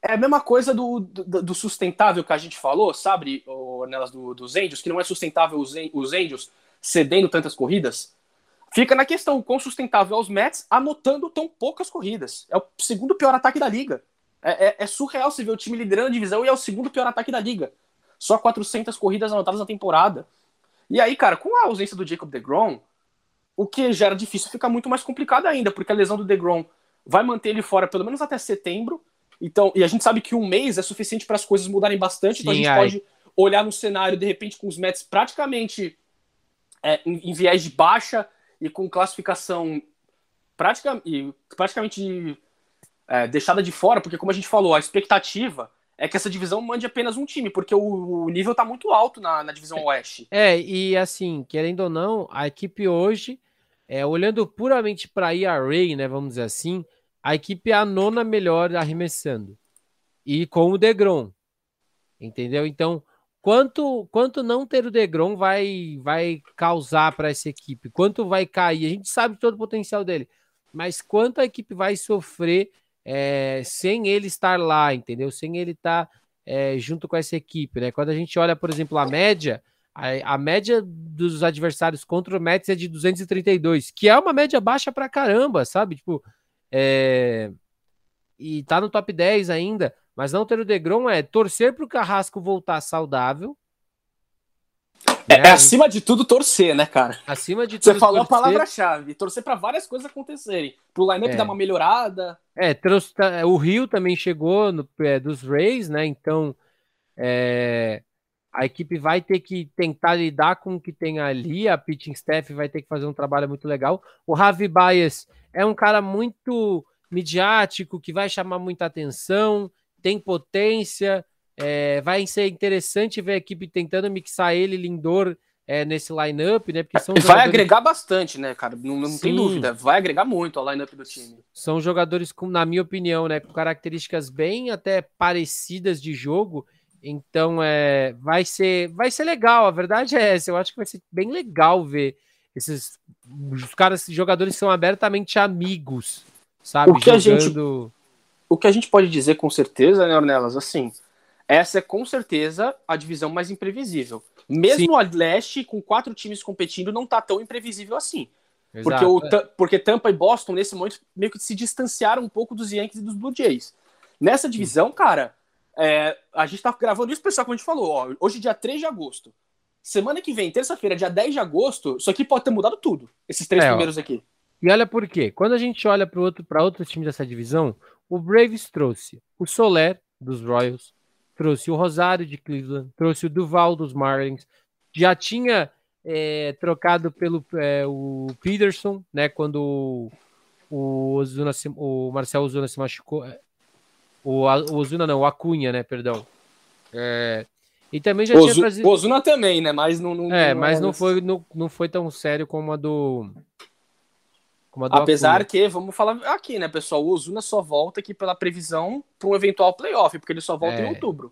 é a mesma coisa do sustentável que a gente falou, sabe, Ornelas, dos Angels, que não é sustentável os Angels cedendo tantas corridas, fica na questão, quão sustentável é os Mets anotando tão poucas corridas. É o segundo pior ataque da liga. É surreal você ver o time liderando a divisão e é o segundo pior ataque da liga. Só 400 corridas anotadas na temporada. E aí, cara, com a ausência do Jacob DeGrom, o que já era difícil fica muito mais complicado ainda, porque a lesão do DeGrom vai manter ele fora pelo menos até setembro. Então, e a gente sabe que um mês é suficiente para as coisas mudarem bastante. Sim, então a gente pode olhar no cenário, de repente, com os Mets praticamente em viés de baixa e com classificação praticamente deixada de fora, porque como a gente falou, a expectativa é que essa divisão mande apenas um time, porque o nível tá muito alto na divisão oeste. E assim, querendo ou não, a equipe hoje, olhando puramente para ERA, né, vamos dizer assim, a equipe é a nona melhor arremessando, e com o DeGrom, entendeu? Então, quanto não ter o DeGrom vai causar para essa equipe? Quanto vai cair? A gente sabe todo o potencial dele, mas quanto a equipe vai sofrer sem ele estar lá, entendeu? Sem ele estar junto com essa equipe, né? Quando a gente olha, por exemplo, a média, a média dos adversários contra o Mets é de 232, que é uma média baixa pra caramba, sabe? Tipo, e tá no top 10 ainda, mas não ter o DeGrom é torcer pro Carrasco voltar saudável. Acima de tudo, torcer, né, cara? Acima de tudo, você falou torcer. A palavra-chave. Torcer para várias coisas acontecerem. Pro line-up dar uma melhorada. O Rio também chegou dos Rays, né? Então, a equipe vai ter que tentar lidar com o que tem ali. A pitching staff vai ter que fazer um trabalho muito legal. O Javi Báez é um cara muito midiático, que vai chamar muita atenção, tem potência. Vai ser interessante ver a equipe tentando mixar ele, Lindor, nesse line-up, né? Porque são vai agregar bastante, né, cara? Não tem dúvida. Vai agregar muito ao line-up do time. São jogadores, na minha opinião, né, com características bem até parecidas de jogo. Então, vai ser legal. A verdade é essa. Eu acho que vai ser bem legal ver esses jogadores que são abertamente amigos, sabe? O que a gente pode dizer com certeza, né, Ornelas? Assim, essa é com certeza a divisão mais imprevisível. Mesmo a leste, com 4 times competindo, não tá tão imprevisível assim. Exato, porque Tampa e Boston, nesse momento, meio que se distanciaram um pouco dos Yankees e dos Blue Jays. Nessa divisão, cara, a gente tá gravando isso, pessoal, como a gente falou. Ó, hoje, dia 3 de agosto. Semana que vem, terça-feira, dia 10 de agosto, isso aqui pode ter mudado tudo. Esses 3 primeiros aqui. E olha por quê. Quando a gente olha para outros times dessa divisão, o Braves trouxe o Soler, dos Royals, trouxe o Rosario de Cleveland, trouxe o Duval dos Marlins, já tinha trocado pelo o Peterson, né, quando o Marcel Ozuna se machucou, o Acuña, né, perdão. E também já tinha trazido... O Ozuna também, né, mas não... mas não foi tão sério como a do... Apesar que, vamos falar aqui, né, pessoal, o Ozuna só volta aqui pela previsão para um eventual playoff, porque ele só volta em outubro.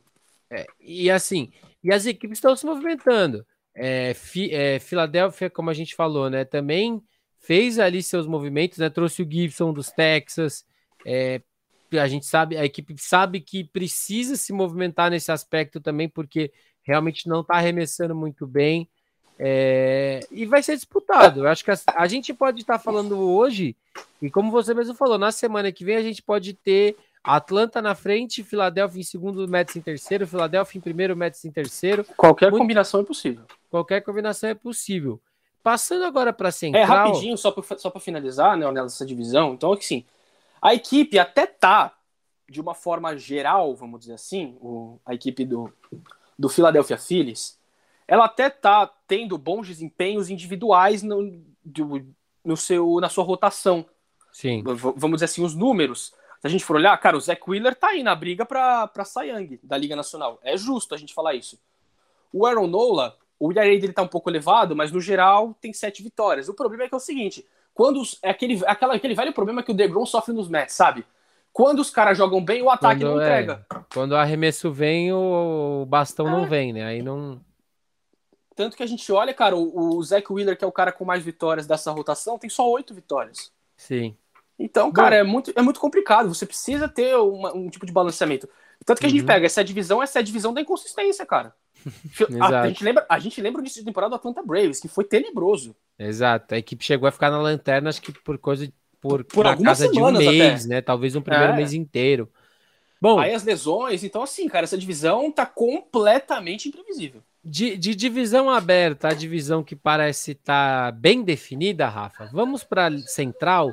E assim, e as equipes estão se movimentando. Filadélfia, como a gente falou, né, também fez ali seus movimentos, né, trouxe o Gibson dos Texas, a gente sabe, a equipe sabe que precisa se movimentar nesse aspecto também, porque realmente não está arremessando muito bem. E vai ser disputado. Eu acho que a gente pode estar falando hoje, e como você mesmo falou, na semana que vem a gente pode ter Atlanta na frente, Filadélfia em segundo, Mets em terceiro, Filadélfia em primeiro, Mets em terceiro. Combinação é possível. Qualquer combinação é possível. Passando agora para Central... rapidinho, só para finalizar, né, essa divisão. Então, assim, a equipe até tá, de uma forma geral, vamos dizer assim, a equipe do Philadelphia Phillies, ela até tá tendo bons desempenhos individuais na sua rotação. Sim. Vamos dizer assim, os números. Se a gente for olhar, cara, o Zach Wheeler tá aí na briga pra Cy Young, da Liga Nacional. É justo a gente falar isso. O Aaron Nola, o ERA dele tá um pouco elevado, mas no geral tem 7 vitórias. O problema é que é o seguinte, quando aquele velho problema que o DeGrom sofre nos Mets, sabe? Quando os caras jogam bem, o ataque não entrega. Quando o arremesso vem, o bastão não vem, né? Aí não... Tanto que a gente olha, cara, o Zach Wheeler, que é o cara com mais vitórias dessa rotação, tem só 8 vitórias. Sim. Então, cara, é muito complicado. Você precisa ter um tipo de balanceamento. Tanto que a gente pega essa divisão da inconsistência, cara. A gente lembra o início de temporada do Atlanta Braves, que foi tenebroso. Exato. A equipe chegou a ficar na lanterna, acho que por algumas semanas, de um mês, até, né? Talvez um primeiro mês inteiro. Bom, aí as lesões, então assim, cara, essa divisão tá completamente imprevisível. De divisão aberta, a divisão que parece estar bem definida, Rafa, vamos para Central,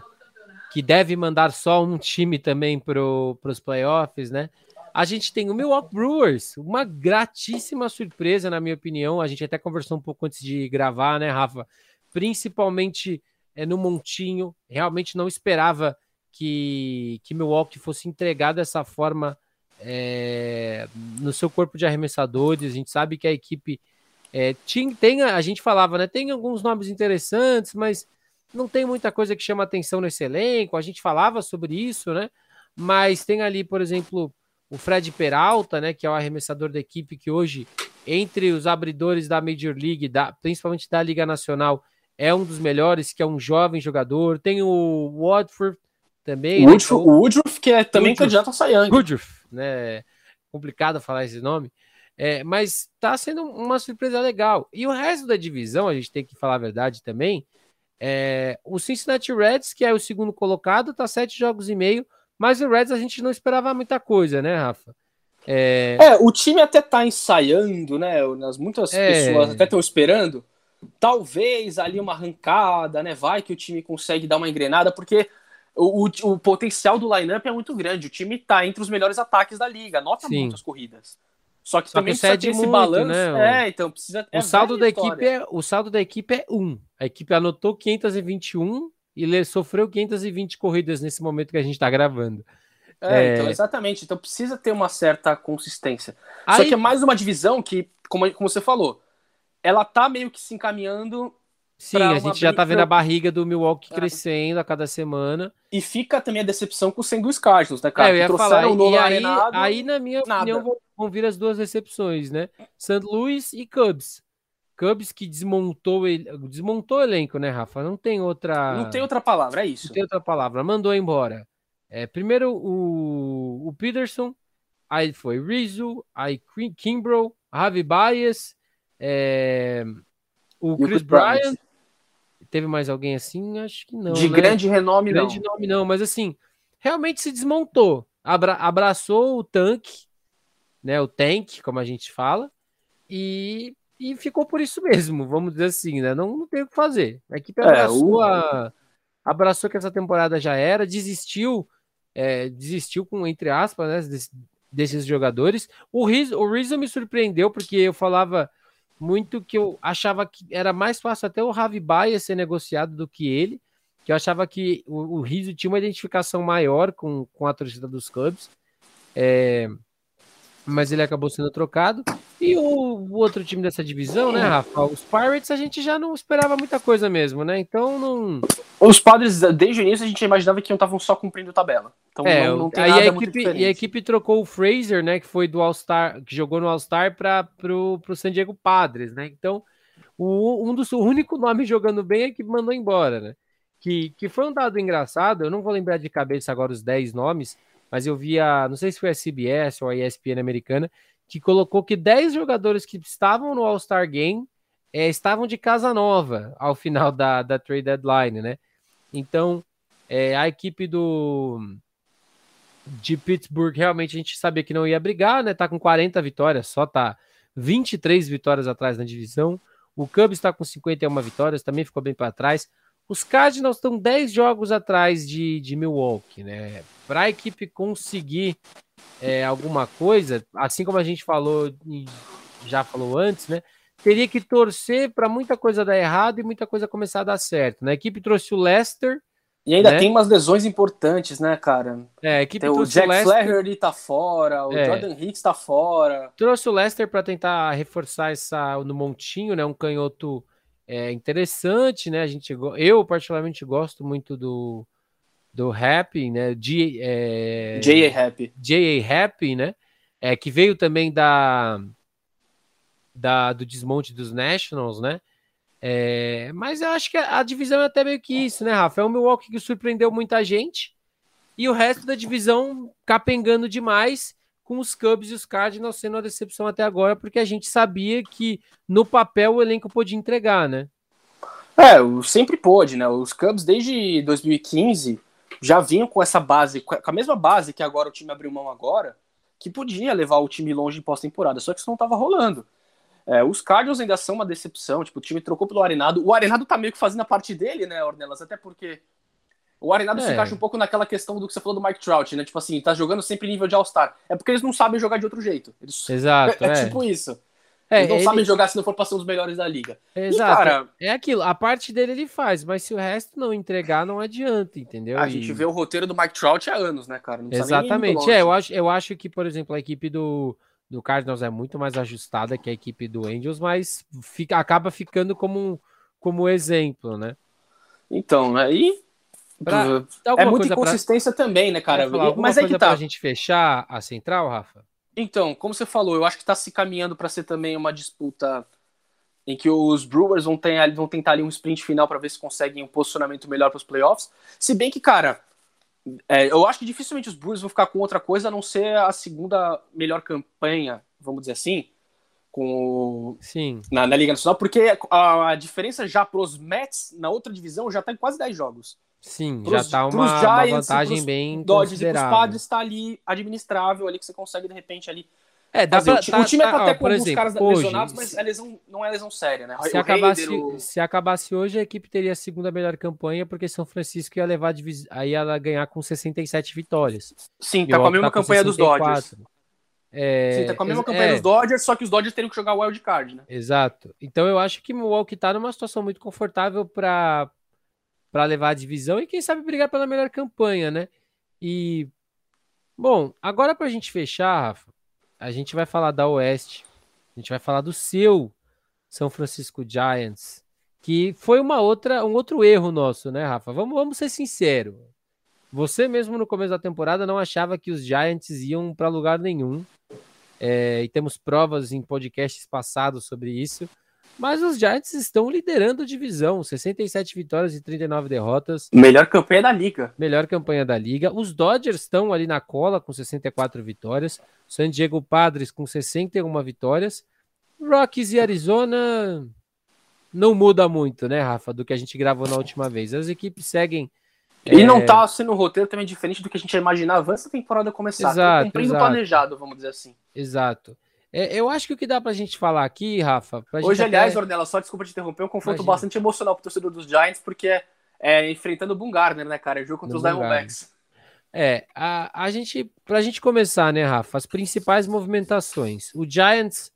que deve mandar só um time também para os playoffs, né? A gente tem o Milwaukee Brewers, uma gratíssima surpresa, na minha opinião. A gente até conversou um pouco antes de gravar, né, Rafa? Principalmente no montinho, realmente não esperava que Milwaukee fosse entregar dessa forma no seu corpo de arremessadores. A gente sabe que a equipe a gente falava, né? Tem alguns nomes interessantes, mas não tem muita coisa que chama atenção nesse elenco. A gente falava sobre isso, né? Mas tem ali, por exemplo, o Fred Peralta, né? Que é o arremessador da equipe, que hoje, entre os abridores da Major League, principalmente da Liga Nacional, é um dos melhores, que é um jovem jogador. Tem o Watford também. O Woodruff, né? Que é também candidato a Cy Young. Woodruff, né? Complicado falar esse nome. Mas tá sendo uma surpresa legal. E o resto da divisão, a gente tem que falar a verdade também, o Cincinnati Reds, que é o segundo colocado, tá 7,5 jogos, mas o Reds a gente não esperava muita coisa, né, Rafa? O time até tá ensaiando, né? Muitas pessoas até estão esperando. Talvez ali uma arrancada, né? Vai que o time consegue dar uma engrenada, porque o potencial do lineup é muito grande. O time tá entre os melhores ataques da liga, anota muitas corridas. Só que também precisa ter esse balanço, né? Então precisa. O saldo da equipe é 1. A equipe anotou 521 e sofreu 520 corridas nesse momento que a gente tá gravando. Então, exatamente. Então precisa ter uma certa consistência. Aí... Só que é mais uma divisão que, como você falou, ela tá meio que se encaminhando... Sim, a gente já tá vendo a barriga do Milwaukee crescendo a cada semana. E fica também a decepção com o St. Louis Cardinals, né, cara? Eu ia falar, aí na minha opinião, vão vir as duas decepções, né? St. Louis e Cubs. Cubs que desmontou o elenco, né, Rafa? Não tem outra palavra, é isso. Não tem outra palavra, mandou embora. Primeiro o Peterson, aí foi Rizzo, aí Kimbrel, Javi Báez, o Chris Bryant. Teve mais alguém assim? Acho que não. De grande renome, não. De grande nome, não. Mas assim, realmente se desmontou. Abraçou o tanque, né? O tank, como a gente fala. E ficou por isso mesmo, vamos dizer assim, né? Não tem o que fazer. A equipe abraçou que essa temporada já era. Desistiu com, entre aspas, né? Desses jogadores. O Rizzo me surpreendeu, porque eu falava... muito que eu achava que era mais fácil até o Javi Báez ser negociado do que ele, que eu achava que o Rizzo tinha uma identificação maior com a torcida dos Cubs, mas ele acabou sendo trocado. E o outro time dessa divisão, né, Rafa? Os Pirates a gente já não esperava muita coisa mesmo, né? Então não... Os Padres, desde o início, a gente imaginava que não estavam só cumprindo tabela. Então não tem nada muito diferente. E a equipe trocou o Fraser, né, que foi do All-Star, que jogou no All-Star pro San Diego Padres, né? Então, o único nome jogando bem é que mandou embora, né? Que foi um dado engraçado, eu não vou lembrar de cabeça agora os 10 nomes, mas eu vi não sei se foi a CBS ou a ESPN americana, que colocou que 10 jogadores que estavam no All-Star Game estavam de casa nova ao final da trade deadline, né? Então, a equipe de Pittsburgh, realmente a gente sabia que não ia brigar, né? Tá com 40 vitórias, só tá 23 vitórias atrás na divisão. O Cubs tá com 51 vitórias, também ficou bem para trás. Os Cardinals estão 10 jogos atrás de Milwaukee, né? Para a equipe conseguir alguma coisa, assim como a gente falou e já falou antes, né? Teria que torcer para muita coisa dar errado e muita coisa começar a dar certo, né? A equipe trouxe o Lester. E ainda tem umas lesões importantes, né, cara? A equipe tem trouxe o Jack Flaherty tá fora, o Jordan Hicks tá fora. Trouxe o Lester para tentar reforçar no montinho, né? Um canhoto interessante, né? Eu particularmente gosto muito do Happy, né? J.A. Happy. J.A. Happy, né? Que veio também do desmonte dos Nationals, né? Mas eu acho que a divisão é até meio que isso, né, Rafa? É o Milwaukee que surpreendeu muita gente e o resto da divisão capengando demais, com os Cubs e os Cardinals sendo uma decepção até agora, porque a gente sabia que no papel o elenco podia entregar, né? Sempre pôde, né? Os Cubs desde 2015 já vinham com essa base, com a mesma base que agora o time abriu mão agora, que podia levar o time longe em pós-temporada, só que isso não estava rolando. É, os Cardinals ainda são uma decepção, tipo, o time trocou pelo Arenado, o Arenado tá meio que fazendo a parte dele, né, Ornelas, até porque o Arenado se encaixa um pouco naquela questão do que você falou do Mike Trout, né, tipo assim, tá jogando sempre nível de All-Star, é porque eles não sabem jogar de outro jeito, eles... Exato, é tipo isso. Eles não sabem jogar se não for pra ser um dos melhores da liga. Exato. E, cara, é aquilo, a parte dele ele faz, mas se o resto não entregar, não adianta, entendeu? A gente vê o roteiro do Mike Trout há anos, né, cara? Não exatamente. Eu acho que, por exemplo, a equipe do Cardinals é muito mais ajustada que a equipe do Angels, mas acaba ficando como exemplo, né? Então, né? E é muita inconsistência também, né, cara? Mas é que tá. Pra gente fechar a central, Rafa? Então, como você falou, eu acho que está se caminhando para ser também uma disputa em que os Brewers vão tentar ali um sprint final para ver se conseguem um posicionamento melhor para os playoffs. Se bem que, cara, eu acho que dificilmente os Brewers vão ficar com outra coisa a não ser a segunda melhor campanha, vamos dizer assim, Sim. Na Liga Nacional, porque a diferença já para os Mets na outra divisão já está em quase 10 jogos. Sim, já tá uma vantagem bem considerável. Os Padres tá ali administrável, ali que você consegue de repente ali. O time é até com os caras lesionados, mas a lesão não é lesão séria, né? Se acabasse hoje, a equipe teria a segunda melhor campanha, porque São Francisco ia levar aí ela ganhar com 67 vitórias. Sim, tá com a mesma campanha dos Dodgers. Sim, tá com a mesma campanha dos Dodgers, só que os Dodgers teriam que jogar o wild card, né? Exato. Então eu acho que o Milwaukee tá numa situação muito confortável para levar a divisão e quem sabe brigar pela melhor campanha, né? E, bom, agora pra gente fechar, Rafa, a gente vai falar da Oeste, a gente vai falar do seu São Francisco Giants, que foi um outro erro nosso, né, Rafa? Vamos ser sinceros. Você mesmo no começo da temporada não achava que os Giants iam para lugar nenhum, e temos provas em podcasts passados sobre isso. Mas os Giants estão liderando a divisão, 67 vitórias e 39 derrotas. Melhor campanha da Liga. Os Dodgers estão ali na cola com 64 vitórias. San Diego Padres com 61 vitórias. Rockies e Arizona não muda muito, né, Rafa, do que a gente gravou na última vez. As equipes seguem... E não tá sendo um roteiro também diferente do que a gente imaginava antes da temporada começar. Exato, cumprindo o planejado, vamos dizer assim. Exato. Eu acho que o que dá pra gente falar aqui, Rafa... Hoje, aliás, Ornella, só desculpa te interromper, um confronto bastante emocional pro torcedor dos Giants, porque é enfrentando o Boone Garner, né, cara? É jogo contra os Diamondbacks. Pra gente começar, né, Rafa, as principais movimentações. O Giants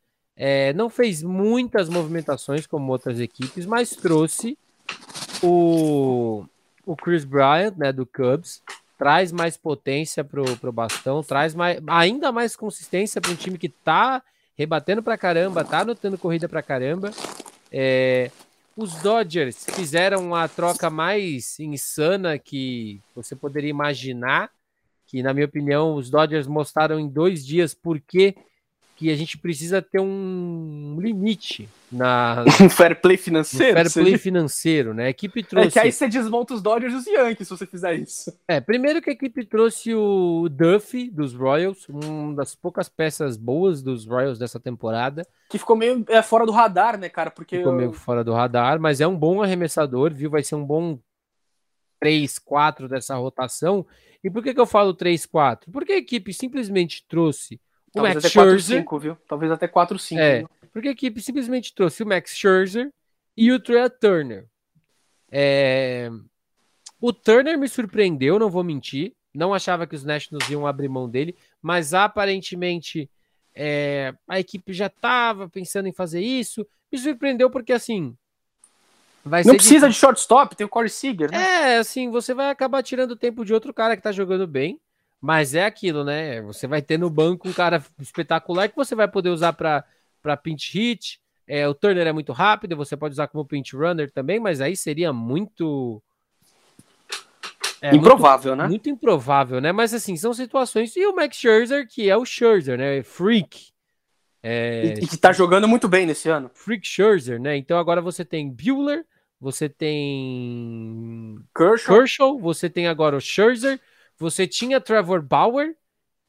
não fez muitas movimentações, como outras equipes, mas trouxe o Chris Bryant, né, do Cubs, traz mais potência pro bastão, traz ainda mais consistência para um time que tá rebatendo pra caramba, tá anotando corrida pra caramba. Os Dodgers fizeram a troca mais insana que você poderia imaginar, que na minha opinião os Dodgers mostraram em 2 dias porque que a gente precisa ter um limite um fair play financeiro. Um fair play financeiro, né? A equipe trouxe... que aí você desmonta os Dodgers e os Yankees, se você fizer isso. Primeiro que a equipe trouxe o Duffy, dos Royals, uma das poucas peças boas dos Royals dessa temporada. Que ficou meio fora do radar, né, cara? Ficou meio fora do radar, mas é um bom arremessador, viu? Vai ser um bom 3-4 dessa rotação. E por que eu falo 3-4? Porque a equipe simplesmente trouxe o Max Scherzer, 4-5, viu? Talvez até 4-5. Porque a equipe simplesmente trouxe o Max Scherzer e o Trea Turner. O Turner me surpreendeu, não vou mentir. Não achava que os Nationals iam abrir mão dele, mas aparentemente a equipe já estava pensando em fazer isso. Me surpreendeu porque, assim... Não precisa de shortstop, tem o Corey Seager, né? Assim, você vai acabar tirando o tempo de outro cara que tá jogando bem. Mas é aquilo, né? Você vai ter no banco um cara espetacular que você vai poder usar para pinch hit. O Turner é muito rápido, você pode usar como pinch runner também, mas aí seria muito... improvável, né? Muito improvável, né? Mas assim, são situações... E o Max Scherzer, que é o Scherzer, né? Freak. E que tá jogando muito bem nesse ano. Freak Scherzer, né? Então agora você tem Buehler, você tem... Kershaw, você tem agora o Scherzer. Você tinha Trevor Bauer,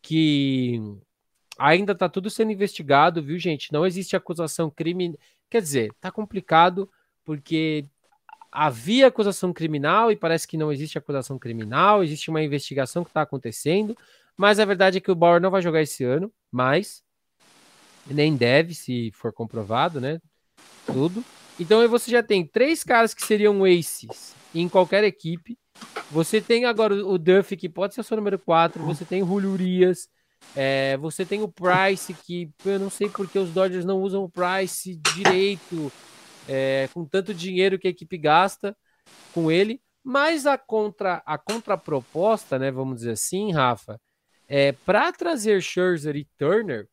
que ainda tá tudo sendo investigado, viu, gente? Não existe acusação crime. Quer dizer, tá complicado, porque havia acusação criminal e parece que não existe acusação criminal, existe uma investigação que está acontecendo, mas a verdade é que o Bauer não vai jogar esse ano, mas nem deve, se for comprovado, né, tudo. Então você já tem três caras que seriam aces em qualquer equipe, você tem agora o Duffy, que pode ser o seu número 4, você tem o Julio Urias, você tem o Price, que eu não sei porque os Dodgers não usam o Price direito, com tanto dinheiro que a equipe gasta com ele, mas a contraproposta, né, vamos dizer assim, Rafa, para trazer Scherzer e Turner,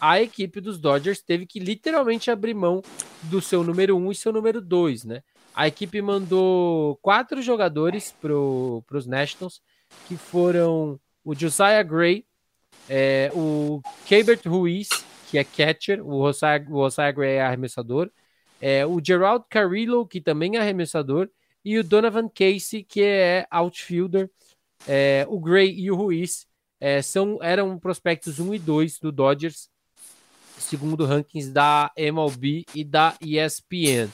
a equipe dos Dodgers teve que literalmente abrir mão do seu número 1 e seu número 2, né? A equipe mandou 4 jogadores para os Nationals, que foram o Josiah Gray, o Keibert Ruiz, que é catcher, o Josiah Gray é arremessador, o Gerald Carrillo, que também é arremessador, e o Donovan Casey, que é outfielder. O Gray e o Ruiz eram prospectos 1 e 2 do Dodgers, segundo rankings da MLB e da ESPN.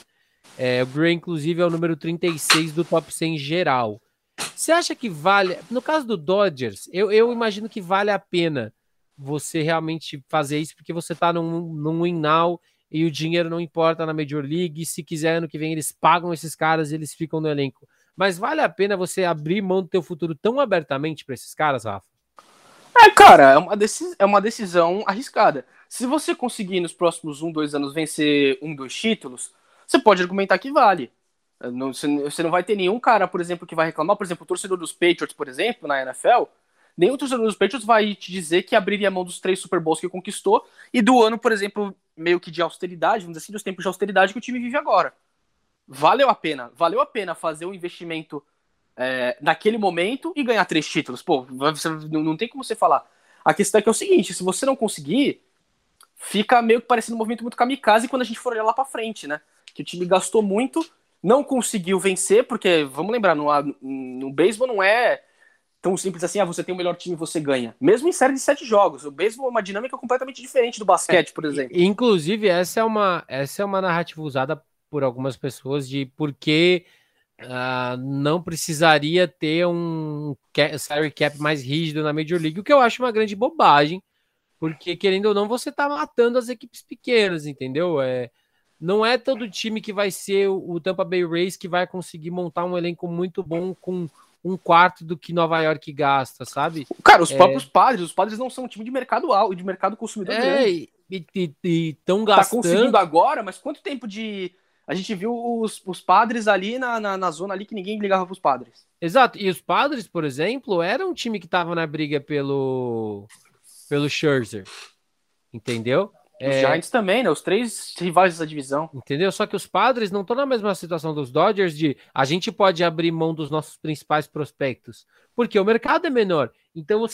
O Gray, inclusive, é o número 36 do top 100 geral. Você acha que vale... No caso do Dodgers, eu imagino que vale a pena você realmente fazer isso, porque você está num win-now e o dinheiro não importa na Major League, e se quiser, ano que vem, eles pagam esses caras e eles ficam no elenco. Mas vale a pena você abrir mão do teu futuro tão abertamente para esses caras, Rafa? Cara, é uma decisão arriscada. Se você conseguir nos próximos 1-2 anos vencer 1-2 títulos, você pode argumentar que vale. Você não vai ter nenhum cara, por exemplo, que vai reclamar. Por exemplo, o torcedor dos Patriots, por exemplo, na NFL, nenhum torcedor dos Patriots vai te dizer que abriria a mão dos 3 Super Bowls que conquistou e do ano, por exemplo, meio que de austeridade, vamos dizer assim, dos tempos de austeridade que o time vive agora. Valeu a pena fazer um investimento naquele momento e ganhar 3 títulos. Pô, não tem como você falar. A questão é que é o seguinte, se você não conseguir, fica meio que parecendo um movimento muito kamikaze quando a gente for olhar lá pra frente, né? Que o time gastou muito, não conseguiu vencer, porque, vamos lembrar, no beisebol não é tão simples assim, você tem o melhor time e você ganha. Mesmo em série de 7 jogos, o beisebol é uma dinâmica completamente diferente do basquete, por exemplo. Inclusive, essa é uma narrativa usada por algumas pessoas de por que não precisaria ter um salary cap mais rígido na Major League, o que eu acho uma grande bobagem, porque, querendo ou não, você tá matando as equipes pequenas, entendeu? Não é todo time que vai ser o Tampa Bay Rays que vai conseguir montar um elenco muito bom com 1/4 do que Nova York gasta, sabe? Cara, os próprios Padres, os Padres não são um time de mercado alto, de mercado consumidor grande. E tão gastando. Tá conseguindo agora, mas quanto tempo de... A gente viu os Padres ali na zona ali que ninguém ligava pros Padres. Exato, e os Padres, por exemplo, era um time que tava na briga pelo Scherzer, entendeu? Os Giants também, né? Os 3 rivais da divisão. Entendeu? Só que os Padres não estão na mesma situação dos Dodgers de a gente pode abrir mão dos nossos principais prospectos, porque o mercado é menor. Então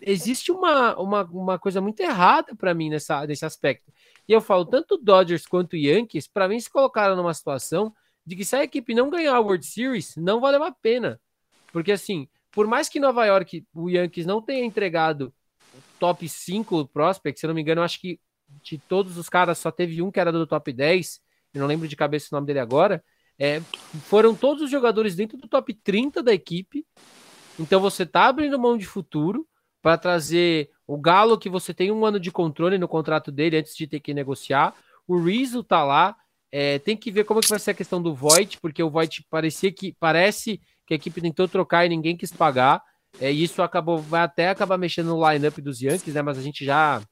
existe uma coisa muito errada para mim nesse aspecto. E eu falo, tanto Dodgers quanto Yankees, para mim, se colocaram numa situação de que se a equipe não ganhar a World Series, não valeu a pena. Porque assim, por mais que Nova York, o Yankees não tenha entregado top 5 prospects, se eu não me engano, eu acho que de todos os caras, só teve um que era do top 10, eu não lembro de cabeça o nome dele agora, foram todos os jogadores dentro do top 30 da equipe, então você tá abrindo mão de futuro para trazer o Galo, que você tem 1 ano de controle no contrato dele antes de ter que negociar, o Rizzo tá lá, tem que ver como é que vai ser a questão do Voit, porque o Voit parece que a equipe tentou trocar e ninguém quis pagar, isso vai até acabar mexendo no line-up dos Yankees, né, mas a gente já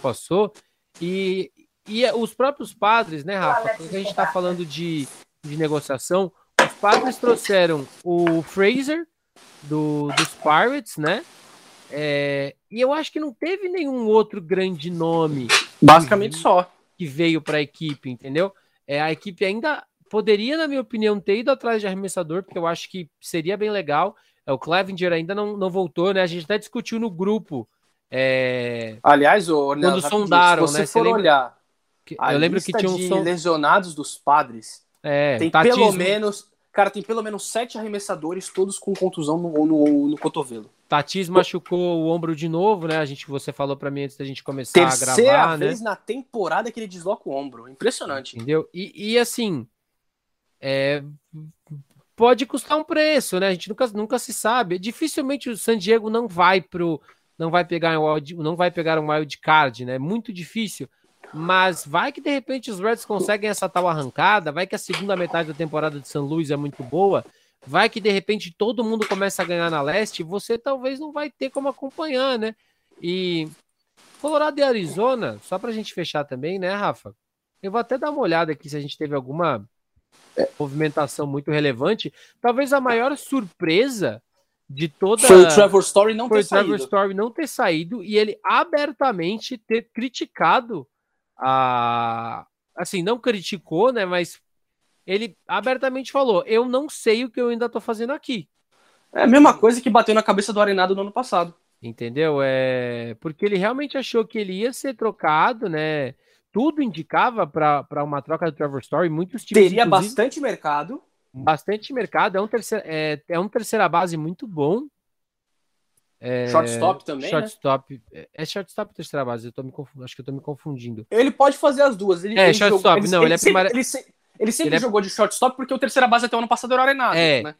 passou, e os próprios Padres, né, Rafa, quando a gente tá falando de negociação, os Padres trouxeram o Fraser dos Pirates, né, e eu acho que não teve nenhum outro grande nome, basicamente só, que veio pra equipe, entendeu? A equipe ainda poderia, na minha opinião, ter ido atrás de arremessador, porque eu acho que seria bem legal, o Clevinger ainda não voltou, né, a gente até discutiu no grupo, aliás, quando sondaram, se você, né, for olhar eu lembro que tinha lesionados dos Padres, tem Tatis, pelo menos, cara, tem pelo menos 7 arremessadores, todos com contusão no cotovelo. Tatis machucou o ombro de novo, né? Você falou pra mim antes da gente começar a gravar, né? Terceira vez na temporada que ele desloca o ombro, impressionante, entendeu? E assim, pode custar um preço, né? A gente nunca se sabe. Dificilmente o San Diego não vai pegar um wild card, né? Muito difícil. Mas vai que de repente os Reds conseguem essa tal arrancada, vai que a segunda metade da temporada de San Luis é muito boa, vai que de repente todo mundo começa a ganhar na leste, você talvez não vai ter como acompanhar, né? E Colorado e Arizona, só pra gente fechar também, né, Rafa? Eu vou até dar uma olhada aqui se a gente teve alguma movimentação muito relevante. Talvez a maior surpresa de toda... Foi o Trevor Story não ter saído e ele abertamente ter criticado assim, não criticou, né, mas ele abertamente falou, eu não sei o que eu ainda tô fazendo aqui. É a mesma coisa que bateu na cabeça do Arenado no ano passado. Entendeu? Porque ele realmente achou que ele ia ser trocado, né, tudo indicava para uma troca do Trevor Story, muitos times... Teria bastante mercado. Bastante mercado, é um terceira base muito bom. Shortstop também, shortstop, né? É shortstop ou terceira base? Acho que eu tô me confundindo. Ele pode fazer as duas. Ele sempre jogou de shortstop porque o terceira base até o ano passado era o Arenado, né?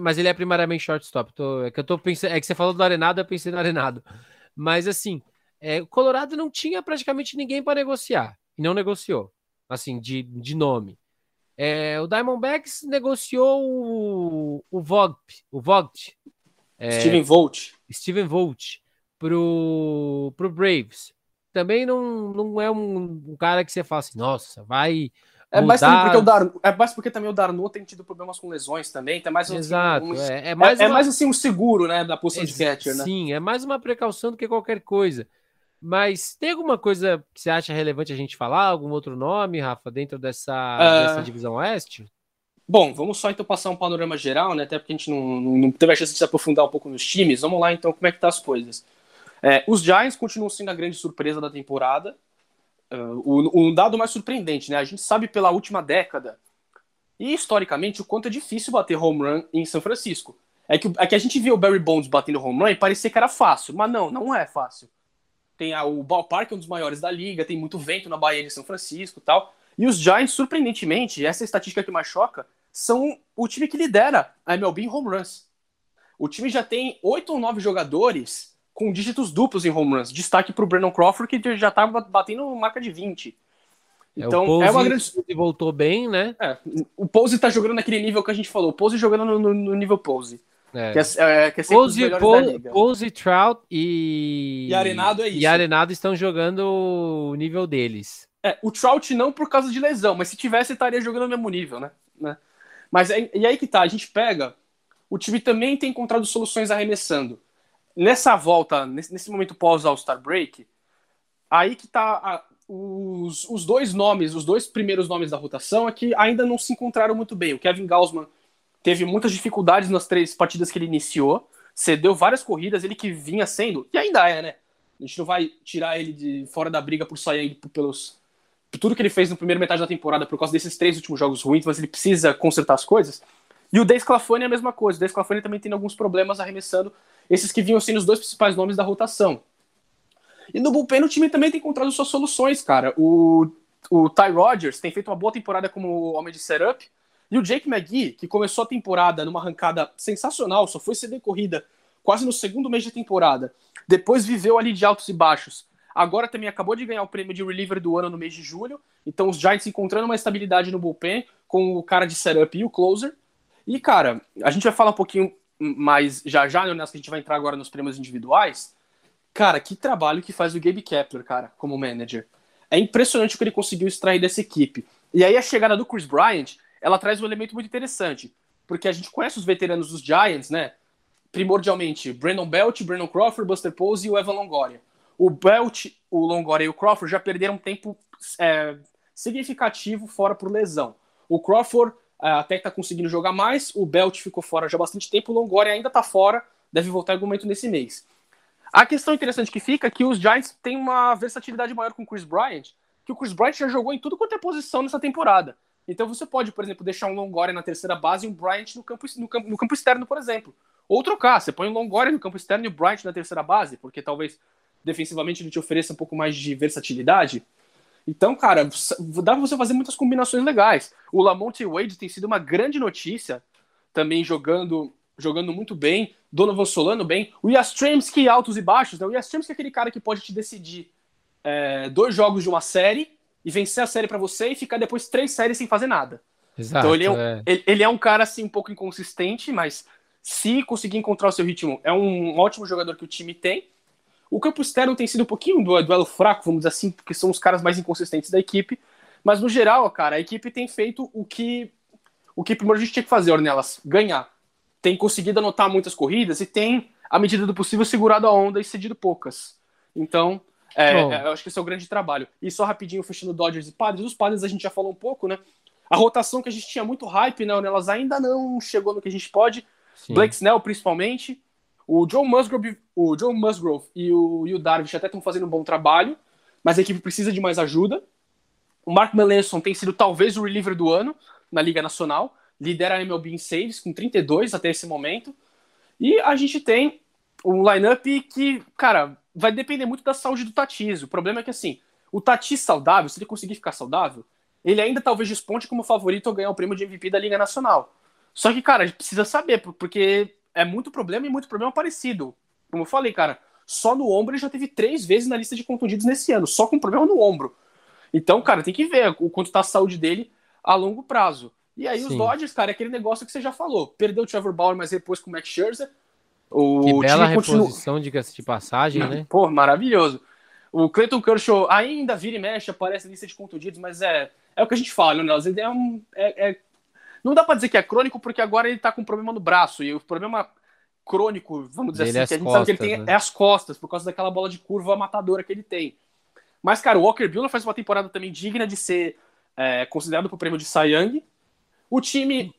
Mas ele é primariamente shortstop. É que você falou do Arenado, eu pensei no Arenado. Mas assim, o Colorado não tinha praticamente ninguém para negociar. E não negociou, assim, de nome. O Diamondbacks negociou o Vogt. Steven Vogt pro Braves. Também não é um cara que você fala assim, nossa, vai mudar. É mais porque também o Darno tem tido problemas com lesões também. É mais um seguro, né, da posição de catcher, né? Sim, é mais uma precaução do que qualquer coisa. Mas tem alguma coisa que você acha relevante a gente falar? Algum outro nome, Rafa, dentro dessa divisão oeste? Bom, vamos só então passar um panorama geral, né? Até porque a gente não teve a chance de se aprofundar um pouco nos times. Vamos lá então, como é que tá as coisas. Os Giants continuam sendo a grande surpresa da temporada. O dado mais surpreendente, né? A gente sabe pela última década e historicamente o quanto é difícil bater home run em São Francisco. É que a gente via o Barry Bonds batendo home run e parecia que era fácil, mas não é fácil. Tem o ballpark, é um dos maiores da liga, tem muito vento na Bahia de São Francisco e tal. E os Giants, surpreendentemente, essa é a estatística que mais choca, são o time que lidera a MLB em home runs. O time já tem 8 ou 9 jogadores com dígitos duplos em home runs. Destaque para o Brandon Crawford, que já está batendo marca de 20. Então, o Posey é uma grande... voltou bem, né? O Posey está jogando naquele nível que a gente falou. O Posey jogando no nível Posey. Que é Posey, Trout e Arenado é isso. E Arenado estão jogando o nível deles. O Trout não por causa de lesão, mas se tivesse estaria jogando no mesmo nível, né? Mas e aí que tá, a gente pega, o time também tem encontrado soluções arremessando. Nessa volta, nesse momento pós All-Star Break, aí que tá os dois primeiros nomes da rotação é que ainda não se encontraram muito bem. O Kevin Gausman teve muitas dificuldades nas 3 partidas que ele iniciou, cedeu várias corridas, ele que vinha sendo, e ainda é, né? A gente não vai tirar ele de fora da briga por sair por tudo que ele fez na primeira metade da temporada por causa desses 3 últimos jogos ruins, mas ele precisa consertar as coisas. E o Dez Sclafani é a mesma coisa, o Dez Sclafani também tem alguns problemas arremessando esses que vinham sendo os 2 principais nomes da rotação. E no bullpen o time também tem encontrado suas soluções, cara. O Ty Rodgers tem feito uma boa temporada como homem de setup, e o Jake McGee, que começou a temporada numa arrancada sensacional, só foi ceder corrida quase no segundo mês de temporada, depois viveu ali de altos e baixos. Agora também acabou de ganhar o prêmio de reliever do ano no mês de julho, então os Giants encontrando uma estabilidade no bullpen com o cara de setup e o closer. E, cara, a gente vai falar um pouquinho mais já, né, que a gente vai entrar agora nos prêmios individuais. Cara, que trabalho que faz o Gabe Kepler, cara, como manager. É impressionante o que ele conseguiu extrair dessa equipe. E aí a chegada do Chris Bryant, ela traz um elemento muito interessante, porque a gente conhece os veteranos dos Giants, né? Primordialmente, Brandon Belt, Brandon Crawford, Buster Posey e o Evan Longoria. O Belt, o Longoria e o Crawford já perderam tempo significativo fora por lesão. O Crawford até que tá conseguindo jogar mais, o Belt ficou fora já há bastante tempo, o Longoria ainda tá fora, deve voltar em algum momento nesse mês. A questão interessante que fica é que os Giants têm uma versatilidade maior com o Chris Bryant, que o Chris Bryant já jogou em tudo quanto é posição nessa temporada. Então você pode, por exemplo, deixar um Longoria na terceira base e um Bryant no campo externo, por exemplo. Ou trocar, você põe um Longoria no campo externo e o Bryant na terceira base, porque talvez defensivamente ele te ofereça um pouco mais de versatilidade. Então, cara, dá pra você fazer muitas combinações legais. O Lamonte Wade tem sido uma grande notícia, também jogando muito bem. Donovan Solano bem. O Yastrzemski, altos e baixos, né? O Yastrzemski é aquele cara que pode te decidir 2 jogos de uma série e vencer a série pra você e ficar depois 3 séries sem fazer nada. Exato, então ele é um cara assim um pouco inconsistente, mas se conseguir encontrar o seu ritmo, é um ótimo jogador que o time tem. O campo externo tem sido um pouquinho do duelo fraco, vamos dizer assim, porque são os caras mais inconsistentes da equipe. Mas, no geral, cara, a equipe tem feito o que primeiro a gente tinha que fazer, Ornelas, ganhar. Tem conseguido anotar muitas corridas e tem, à medida do possível, segurado a onda e cedido poucas. Então, eu acho que esse é o grande trabalho. E só rapidinho, fechando Dodgers e Padres. Os Padres a gente já falou um pouco, né? A rotação que a gente tinha muito hype, né, Ornelas, ainda não chegou no que a gente pode. Sim. Blake Snell, principalmente. O Joe Musgrove e o Darvish até estão fazendo um bom trabalho, mas a equipe precisa de mais ajuda. O Mark Melanson tem sido talvez o reliever do ano na Liga Nacional, lidera a MLB em saves com 32 até esse momento. E a gente tem um lineup que, cara, vai depender muito da saúde do Tatis. O problema é que, assim, o Tatis saudável, se ele conseguir ficar saudável, ele ainda talvez desponte como favorito a ganhar o prêmio de MVP da Liga Nacional. Só que, cara, a gente precisa saber, porque é muito problema e muito problema parecido. Como eu falei, cara, só no ombro ele já teve 3 vezes na lista de contundidos nesse ano, só com problema no ombro. Então, cara, tem que ver o quanto tá a saúde dele a longo prazo. E aí Sim. Os Dodgers, cara, é aquele negócio que você já falou. Perdeu o Trevor Bauer, mas depois com o Max Scherzer. Que bela reposição, diga-se de passagem, né? Pô, maravilhoso. O Clayton Kershaw ainda vira e mexe, aparece na lista de contundidos, mas é o que a gente fala, né? Não dá pra dizer que é crônico, porque agora ele tá com um problema no braço. E o problema crônico, vamos dizer assim, que a gente sabe que ele tem, né? É as costas, por causa daquela bola de curva matadora que ele tem. Mas, cara, o Walker Buehler faz uma temporada também digna de ser considerado pro prêmio de Cy Young. O time...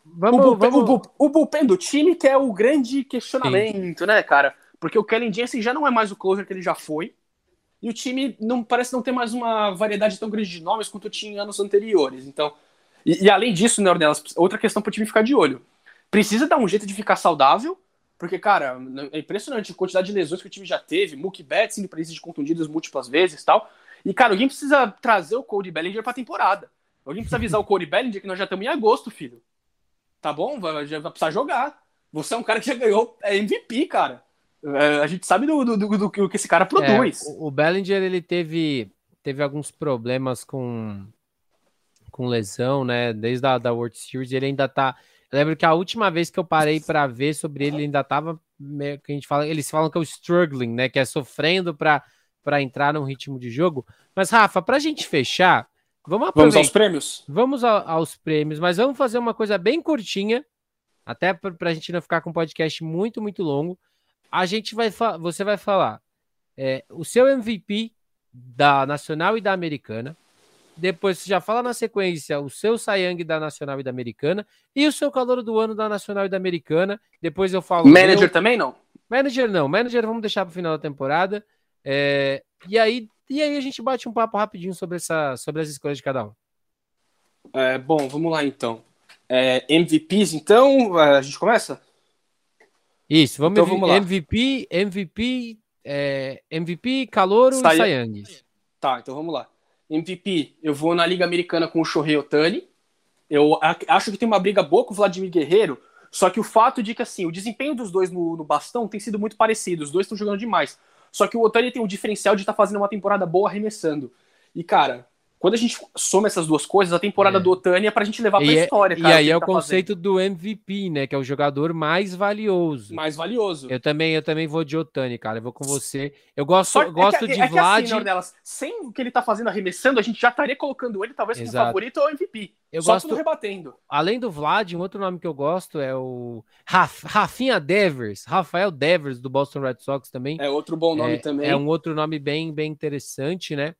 O bullpen do time, que é o grande questionamento, né, cara? Porque o Kellen Jensen já não é mais o closer que ele já foi. E o time parece não ter mais uma variedade tão grande de nomes quanto tinha em anos anteriores. Então... E além disso, né, Ornelas, outra questão pro time ficar de olho. Precisa dar um jeito de ficar saudável, porque, cara, é impressionante a quantidade de lesões que o time já teve, Mookie Betts indo pra lista de contundidos múltiplas vezes e tal. E, cara, alguém precisa trazer o Cody Bellinger pra temporada. Alguém precisa avisar o Cody Bellinger que nós já estamos em agosto, filho. Tá bom? Vai precisar jogar. Você é um cara que já ganhou MVP, cara. A gente sabe do que esse cara produz. O Bellinger, ele teve alguns problemas com lesão, né, desde a World Series, ele ainda tá... Eu lembro que a última vez que eu parei para ver sobre ele, ainda tava meio que a gente fala... Eles falam que é o struggling, né, que é sofrendo para entrar num ritmo de jogo. Mas, Rafa, pra gente fechar, vamos aos prêmios? Vamos aos prêmios, mas vamos fazer uma coisa bem curtinha, até pra gente não ficar com um podcast muito, muito longo. Você vai falar o seu MVP da Nacional e da Americana. Depois você já fala na sequência o seu Cy Young da Nacional e da Americana e o seu Calor do Ano da Nacional e da Americana. Depois eu falo... Manager também não? Manager não. Manager vamos deixar para o final da temporada. E aí a gente bate um papo rapidinho sobre as escolhas de cada um. Bom, vamos lá então. MVPs então? A gente começa? Isso, vamos lá. MVP, Calor e Cy Young. Tá, então vamos lá. MVP, eu vou na Liga Americana com o Shohei Ohtani. Eu acho que tem uma briga boa com o Vladimir Guerreiro, só que o fato de que, assim, o desempenho dos dois no bastão tem sido muito parecido. Os dois estão jogando demais. Só que o Ohtani tem o diferencial de estar fazendo uma temporada boa arremessando. E, cara, quando a gente soma essas duas coisas, a temporada do Ohtani é pra gente levar pra história, cara. E aí o conceito do MVP, né? Que é o jogador mais valioso. Mais valioso. Eu também vou de Ohtani, cara. Eu vou com você. Eu gosto de Vlad. Assim, Ornelas, sem o que ele tá fazendo arremessando, a gente já estaria colocando ele talvez como favorito ou MVP. Só rebatendo. Além do Vlad, um outro nome que eu gosto é o Rafael Devers, do Boston Red Sox também. É outro bom nome também. É um outro nome bem, bem interessante, né?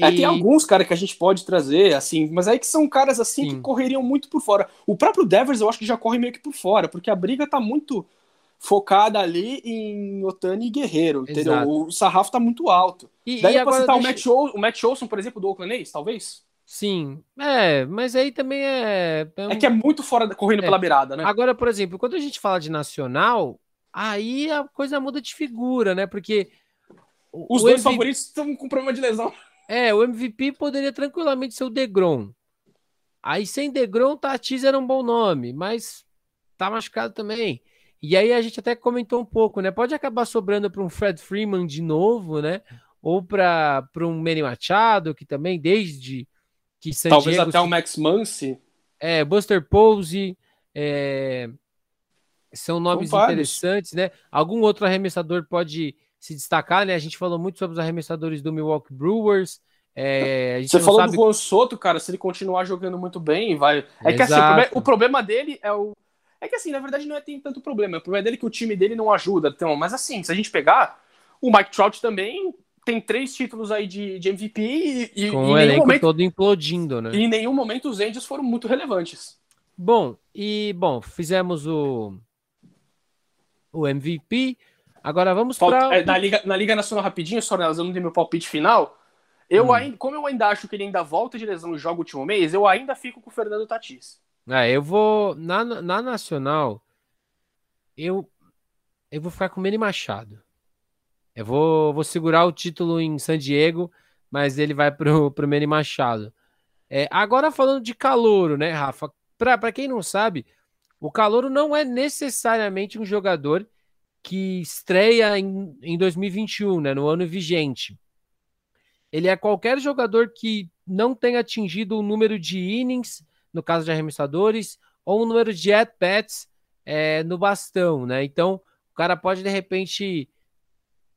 Tem alguns, cara, que a gente pode trazer, assim, mas aí que são caras, assim, Sim. que correriam muito por fora. O próprio Devers, eu acho que já corre meio que por fora, porque a briga tá muito focada ali em Ohtani e Guerreiro, entendeu? Exato. O sarrafo tá muito alto. Daí pra citar o Matt Olson, por exemplo, do Oakland A's, talvez? Sim, mas aí também é que é muito fora, correndo pela beirada, né? Agora, por exemplo, quando a gente fala de nacional, aí a coisa muda de figura, né? Porque... Os dois favoritos estão com problema de lesão. É, o MVP poderia tranquilamente ser o DeGrom. Aí sem DeGrom, Tatis era um bom nome, mas tá machucado também. E aí a gente até comentou um pouco, né? Pode acabar sobrando para um Fred Freeman de novo, né? Ou para um Manny Machado, que também desde que San Diego... Talvez até o Max Muncy. É, Buster Posey, são nomes interessantes, né? Algum outro arremessador pode se destacar, né? A gente falou muito sobre os arremessadores do Milwaukee Brewers. A gente Você falou do Juan Soto, cara, se ele continuar jogando muito bem, vai... É que assim, o problema dele é o... É que assim, na verdade não é tem tanto problema. O problema dele é que o time dele não ajuda. Então, mas assim, se a gente pegar, o Mike Trout também tem 3 títulos aí de MVP e com o elenco momento, todo implodindo, né? E em nenhum momento os Angels foram muito relevantes. Bom, fizemos o MVP. Agora vamos para... na Liga Nacional rapidinho, só eu não dei meu palpite final. Como eu ainda acho que ele ainda volta de lesão e joga o último mês, eu ainda fico com o Fernando Tatis. Eu vou... Na Nacional, eu vou ficar com o Manny Machado. Eu vou segurar o título em San Diego, mas ele vai pro Manny Machado. Agora falando de calouro, né, Rafa? Pra quem não sabe, o calouro não é necessariamente um jogador que estreia em 2021, né, no ano vigente. Ele é qualquer jogador que não tenha atingido o número de innings, no caso de arremessadores, ou o número de at-bats no bastão, né? Então, o cara pode, de repente,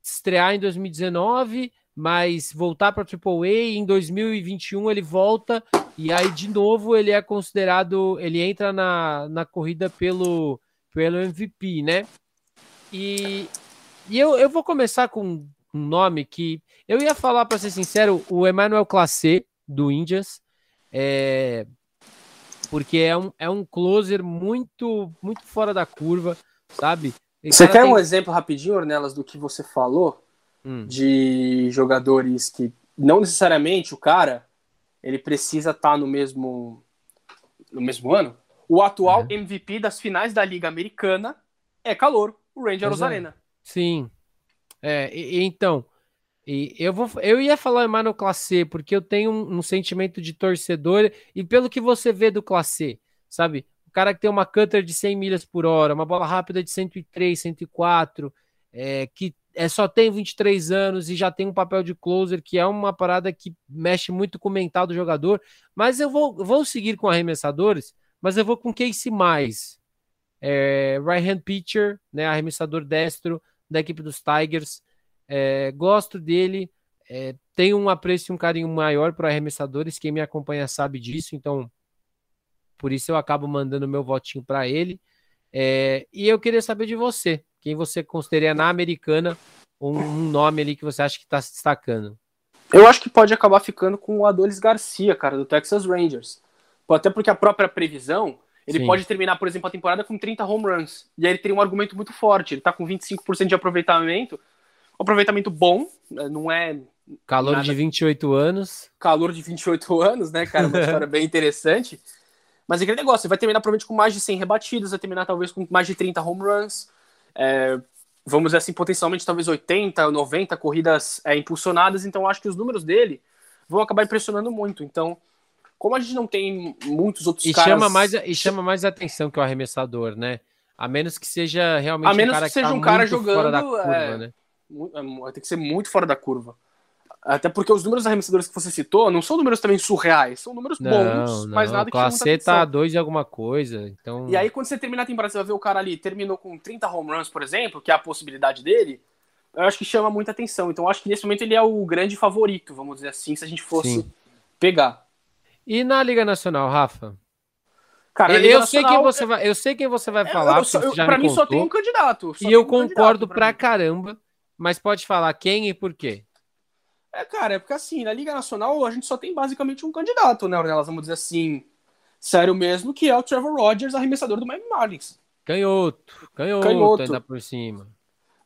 estrear em 2019, mas voltar para a AAA, e em 2021 ele volta, e aí, de novo, ele é considerado, ele entra na corrida pelo MVP, né? E eu vou começar com um nome que... Eu ia falar, para ser sincero, o Emmanuel Clase, do Indians, porque é um closer muito, muito fora da curva, sabe? Você quer um exemplo rapidinho, Ornelas, do que você falou? De jogadores que não necessariamente o cara ele precisa estar no mesmo ano? O atual MVP das finais da Liga Americana é calouro, o Randy Arozarena. Sim. Eu ia falar Emmanuel Clase, porque eu tenho um sentimento de torcedor, e pelo que você vê do Clase, sabe? O cara que tem uma cutter de 100 milhas por hora, uma bola rápida de 103, 104, que só tem 23 anos e já tem um papel de closer, que é uma parada que mexe muito com o mental do jogador, mas eu vou seguir com arremessadores, mas eu vou com Casey Mize, right-hand pitcher, né, arremessador destro da equipe dos Tigers. Gosto dele, tenho um apreço e um carinho maior para arremessadores, quem me acompanha sabe disso, então por isso eu acabo mandando meu votinho para ele. E eu queria saber de você, quem você considera na Americana um nome ali que você acha que está se destacando. Eu acho que pode acabar ficando com o Adolis Garcia, cara, do Texas Rangers, até porque a própria previsão, ele Sim. pode terminar, por exemplo, a temporada com 30 home runs, e aí ele tem um argumento muito forte, ele está com 25% de aproveitamento. Um aproveitamento bom, não é... Calor de 28 anos. Calor de 28 anos, né, cara? Uma história bem interessante. Mas é aquele negócio, você vai terminar provavelmente com mais de 100 rebatidas, vai terminar talvez com mais de 30 home runs, vamos dizer assim, potencialmente talvez 80, 90 corridas impulsionadas, então acho que os números dele vão acabar impressionando muito. Então, como a gente não tem muitos outros caras... Chama mais atenção que o arremessador, né? A menos que seja realmente um cara que está muito fora da curva, né? Tem que ser muito fora da curva. Até porque os números arremessadores que você citou não são números também surreais, são números bons, mas nada que chama muita atenção. O Clase tá 2 de alguma coisa, então... E aí quando você terminar a temporada, você vai ver o cara ali, terminou com 30 home runs, por exemplo, que é a possibilidade dele, eu acho que chama muita atenção. Então eu acho que nesse momento ele é o grande favorito, vamos dizer assim, se a gente fosse Sim. pegar. E na Liga Nacional, Rafa? Cara, eu sei quem você vai falar, pra mim só tem um candidato. E eu concordo pra caramba. Mas pode falar quem e por quê? Cara, é porque assim, na Liga Nacional a gente só tem basicamente um candidato, né, Ornelas? Vamos dizer assim, sério mesmo, que é o Trevor Rogers, arremessador do Miami Marlins. Canhoto ainda por cima.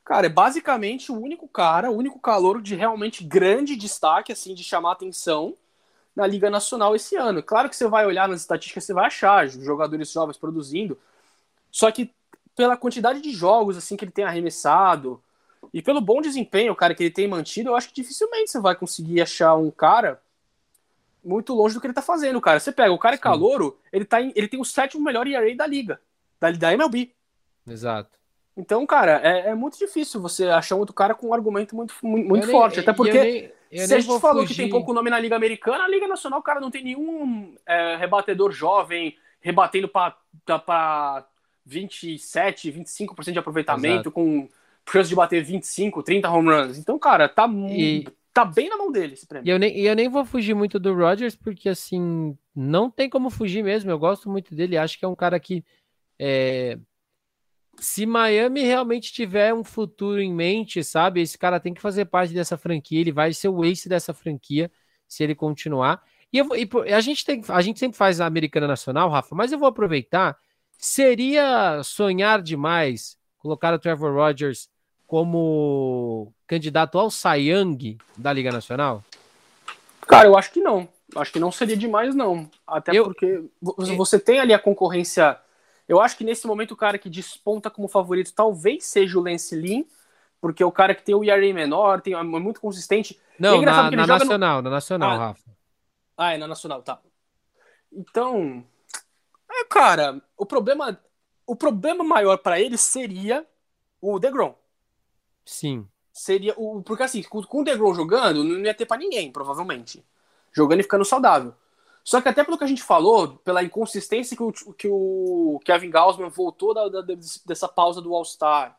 Cara, é basicamente o único calouro de realmente grande destaque, assim, de chamar atenção na Liga Nacional esse ano. Claro que você vai olhar nas estatísticas, você vai achar jogadores jovens produzindo, só que pela quantidade de jogos, assim, que ele tem arremessado... E pelo bom desempenho, cara, que ele tem mantido, eu acho que dificilmente você vai conseguir achar um cara muito longe do que ele tá fazendo, cara. Você pega o cara calouro, ele tem o 7º melhor ERA da liga, da MLB. Exato. Então, cara, é muito difícil você achar outro cara com um argumento muito forte. Até porque eu se a gente falou que tem pouco nome na Liga Americana, a Liga Nacional, cara, não tem nenhum rebatedor jovem rebatendo pra 27, 25% de aproveitamento, exato, com chance de bater 25, 30 home runs. Então, cara, tá bem na mão dele esse prêmio. E eu nem vou fugir muito do Rodgers, porque, assim, não tem como fugir mesmo. Eu gosto muito dele. Acho que é um cara que... Se Miami realmente tiver um futuro em mente, sabe? Esse cara tem que fazer parte dessa franquia, ele vai ser o ace dessa franquia, se ele continuar. A gente sempre faz a Americana Nacional, Rafa, mas eu vou aproveitar. Seria sonhar demais colocar o Trevor Rodgers como candidato ao Cy Young da Liga Nacional? Cara, eu acho que não. Acho que não seria demais, não. Porque você tem ali a concorrência... Eu acho que nesse momento o cara que desponta como favorito talvez seja o Lance Lynn, porque é o cara que tem o ERA menor, é muito consistente. Não, é na Nacional, Rafa. Ah, é na Nacional, tá. Então, cara, o problema maior para ele seria o DeGrom. Sim. Seria porque assim, com o DeGrom jogando, não ia ter para ninguém, provavelmente. Jogando e ficando saudável. Só que até pelo que a gente falou, pela inconsistência que o Kevin Gausman voltou dessa pausa do All-Star,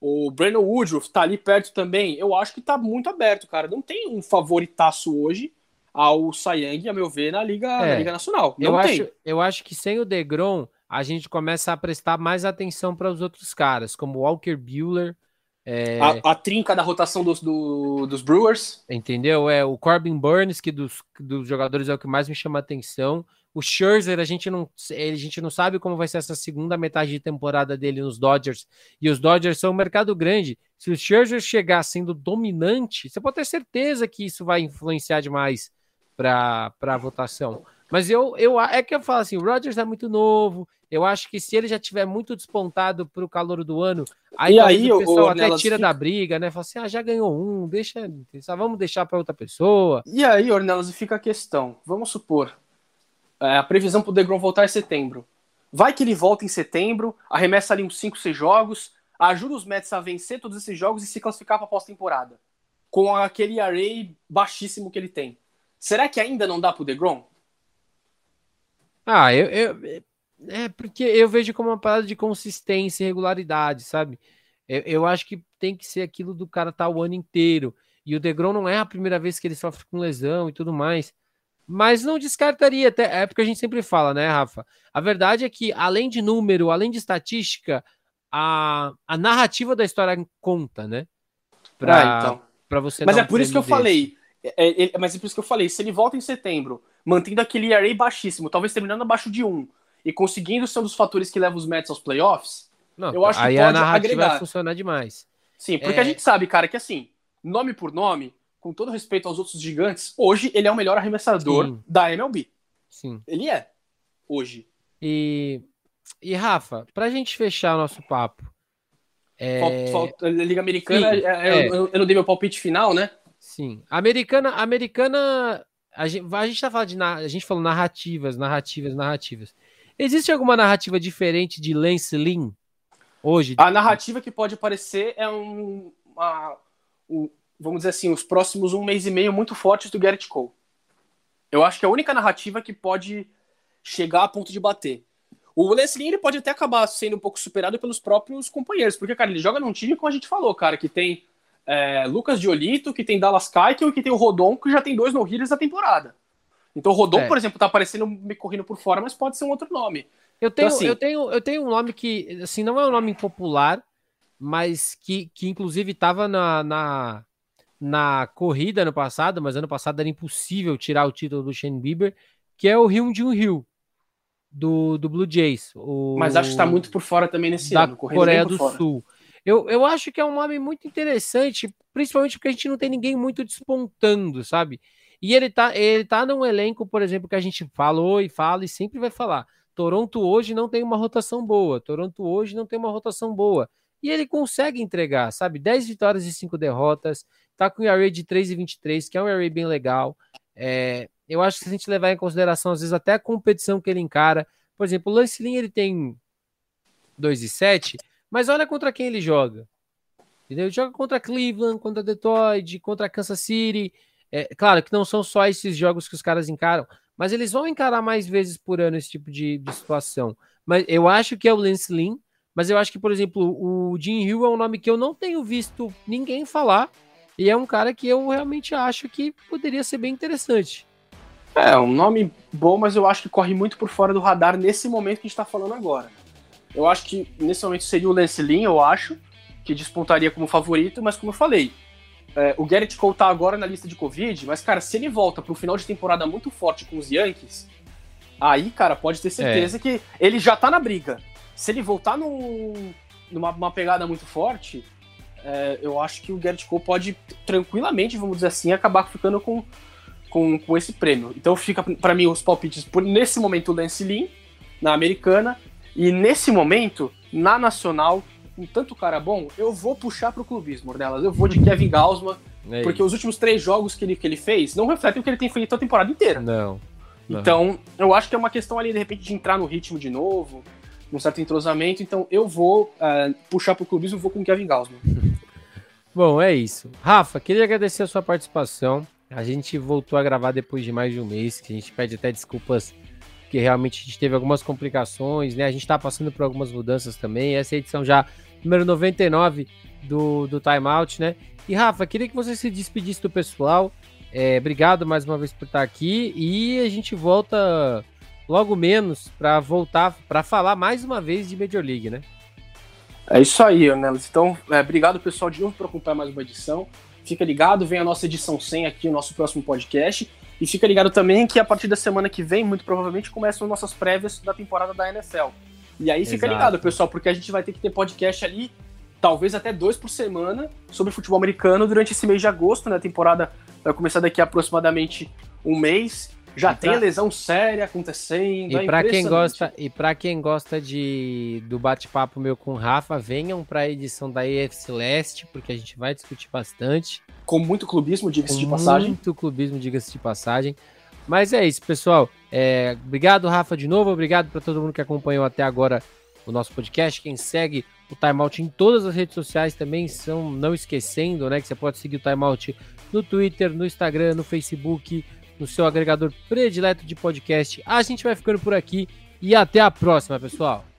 o Brandon Woodruff tá ali perto também, eu acho que tá muito aberto, cara. Não tem um favoritaço hoje ao Cy Young, a meu ver, na Liga Nacional. Eu acho que sem o DeGrom, a gente começa a prestar mais atenção para os outros caras, como Walker Buehler, a trinca da rotação dos Brewers. Entendeu? O Corbin Burnes, que dos jogadores é o que mais me chama a atenção. O Scherzer, a gente não sabe como vai ser essa segunda metade de temporada dele nos Dodgers. E os Dodgers são um mercado grande. Se o Scherzer chegar sendo dominante, você pode ter certeza que isso vai influenciar demais para a votação. Mas eu falo assim, o Rodgers é muito novo, eu acho que se ele já tiver muito despontado pro calor do ano, aí o pessoal até tira da briga, né? Fala assim, já ganhou um, vamos deixar para outra pessoa. E aí, Ornelas, fica a questão, vamos supor, a previsão pro DeGrom voltar é setembro. Vai que ele volta em setembro, arremessa ali uns 5, 6 jogos, ajuda os Mets a vencer todos esses jogos e se classificar pra pós-temporada, com aquele ERA baixíssimo que ele tem. Será que ainda não dá pro DeGrom? Porque eu vejo como uma parada de consistência e regularidade, sabe? Eu acho que tem que ser aquilo do cara estar o ano inteiro. E o DeGrom não é a primeira vez que ele sofre com lesão e tudo mais. Mas não descartaria, até é porque a gente sempre fala, né, Rafa? A verdade é que, além de número, além de estatística, a narrativa da história conta, né? Pra você mas é por isso que eu falei. Mas é por isso que eu falei, se ele volta em setembro, mantendo aquele ERA baixíssimo, talvez terminando abaixo de 1, e conseguindo ser um dos fatores que leva os Mets aos playoffs, não, eu acho que pode agregar. Aí a narrativa vai funcionar demais. Sim, porque a gente sabe, cara, que assim, nome por nome, com todo respeito aos outros gigantes, hoje ele é o melhor arremessador, sim, da MLB. Sim. Ele é, hoje. E Rafa, pra gente fechar o nosso papo... Falta, Liga Americana, sim, eu não dei meu palpite final, né? Sim, Americana a gente tá falando a gente falou narrativas. Existe alguma narrativa diferente de Lance Lynn hoje? A narrativa que pode aparecer é vamos dizer assim, os próximos um mês e meio muito fortes do Gerrit Cole. Eu acho que é a única narrativa que pode chegar a ponto de bater. O Lance Lynn, ele pode até acabar sendo um pouco superado pelos próprios companheiros, porque, cara, ele joga num time, como a gente falou, cara, que tem Lucas Giolito, que tem Dallas Keuchel, e que tem o Rodon, que já tem 2 no-hitters da temporada. Então o Rodon, por exemplo, tá aparecendo me correndo por fora, mas pode ser um outro nome. Eu tenho um nome que, assim, não é um nome popular, mas que inclusive tava na corrida no passado, mas ano passado era impossível tirar o título do Shane Bieber, que é o Hyun-Jun Ryu, do Blue Jays. Mas acho que tá muito por fora também nesse ano. Da Coreia do Sul. Eu acho que é um nome muito interessante, principalmente porque a gente não tem ninguém muito despontando, sabe? E ele tá num elenco, por exemplo, que a gente falou e fala e sempre vai falar. Toronto hoje não tem uma rotação boa. e ele consegue entregar, sabe? 10 vitórias e 5 derrotas, tá com um ERA de 3,23, que é um ERA bem legal. Eu acho que se a gente levar em consideração, às vezes, até a competição que ele encara, por exemplo, o Lance Lynn, ele tem 2,7, mas olha contra quem ele joga. Entendeu? Ele joga contra Cleveland, contra Detroit, contra Kansas City. Claro que não são só esses jogos que os caras encaram, mas eles vão encarar mais vezes por ano esse tipo de situação. Mas eu acho que é o Lance Lynn, mas eu acho que, por exemplo, o Jim Hill é um nome que eu não tenho visto ninguém falar, e é um cara que eu realmente acho que poderia ser bem interessante. É um nome bom, mas eu acho que corre muito por fora do radar nesse momento que a gente tá falando agora. Eu acho que nesse momento seria o Lance Lynn, eu acho, que despontaria como favorito, mas como eu falei, o Gerrit Cole tá agora na lista de Covid, mas, cara, se ele volta pro final de temporada muito forte com os Yankees, aí, cara, pode ter certeza que ele já tá na briga. Se ele voltar numa pegada muito forte, eu acho que o Gerrit Cole pode tranquilamente, vamos dizer assim, acabar ficando com esse prêmio. Então fica pra mim os palpites, nesse momento, o Lance Lynn, na Americana, e nesse momento, na Nacional, com tanto cara bom, eu vou puxar pro clubismo, Ornelas. Eu vou de Kevin Gausman, porque os últimos 3 jogos que ele fez não refletem o que ele tem feito a temporada inteira. Não. Então, eu acho que é uma questão ali, de repente, de entrar no ritmo de novo, num certo entrosamento. Então, eu vou puxar pro clubismo, vou com Kevin Gausman. Bom, é isso. Rafa, queria agradecer a sua participação. A gente voltou a gravar depois de mais de um mês, que a gente pede até desculpas, porque realmente a gente teve algumas complicações, né? A gente tá passando por algumas mudanças também. Essa edição já número 99 do Time Out, né? E, Rafa, queria que você se despedisse do pessoal. Obrigado mais uma vez por estar aqui. E a gente volta logo menos para voltar para falar mais uma vez de Major League, né? É isso aí, Ornelas. Então, obrigado, pessoal, de novo por acompanhar mais uma edição. Fica ligado, vem a nossa edição 100 aqui, o nosso próximo podcast. E fica ligado também que a partir da semana que vem, muito provavelmente, começam nossas prévias da temporada da NFL. E aí fica ligado, pessoal, porque a gente vai ter que ter podcast ali, talvez até 2 por semana, sobre futebol americano durante esse mês de agosto, né? A temporada vai começar daqui a aproximadamente um mês. Já tem lesão séria acontecendo. E para quem gosta, do bate-papo meu com o Rafa, venham para a edição da AFC Leste, porque a gente vai discutir bastante. Com muito clubismo, diga-se de passagem. Mas é isso, pessoal. Obrigado, Rafa, de novo. Obrigado para todo mundo que acompanhou até agora o nosso podcast. Quem segue o Time Out em todas as redes sociais também, não esquecendo, né, que você pode seguir o Time Out no Twitter, no Instagram, no Facebook, no seu agregador predileto de podcast. A gente vai ficando por aqui e até a próxima, pessoal.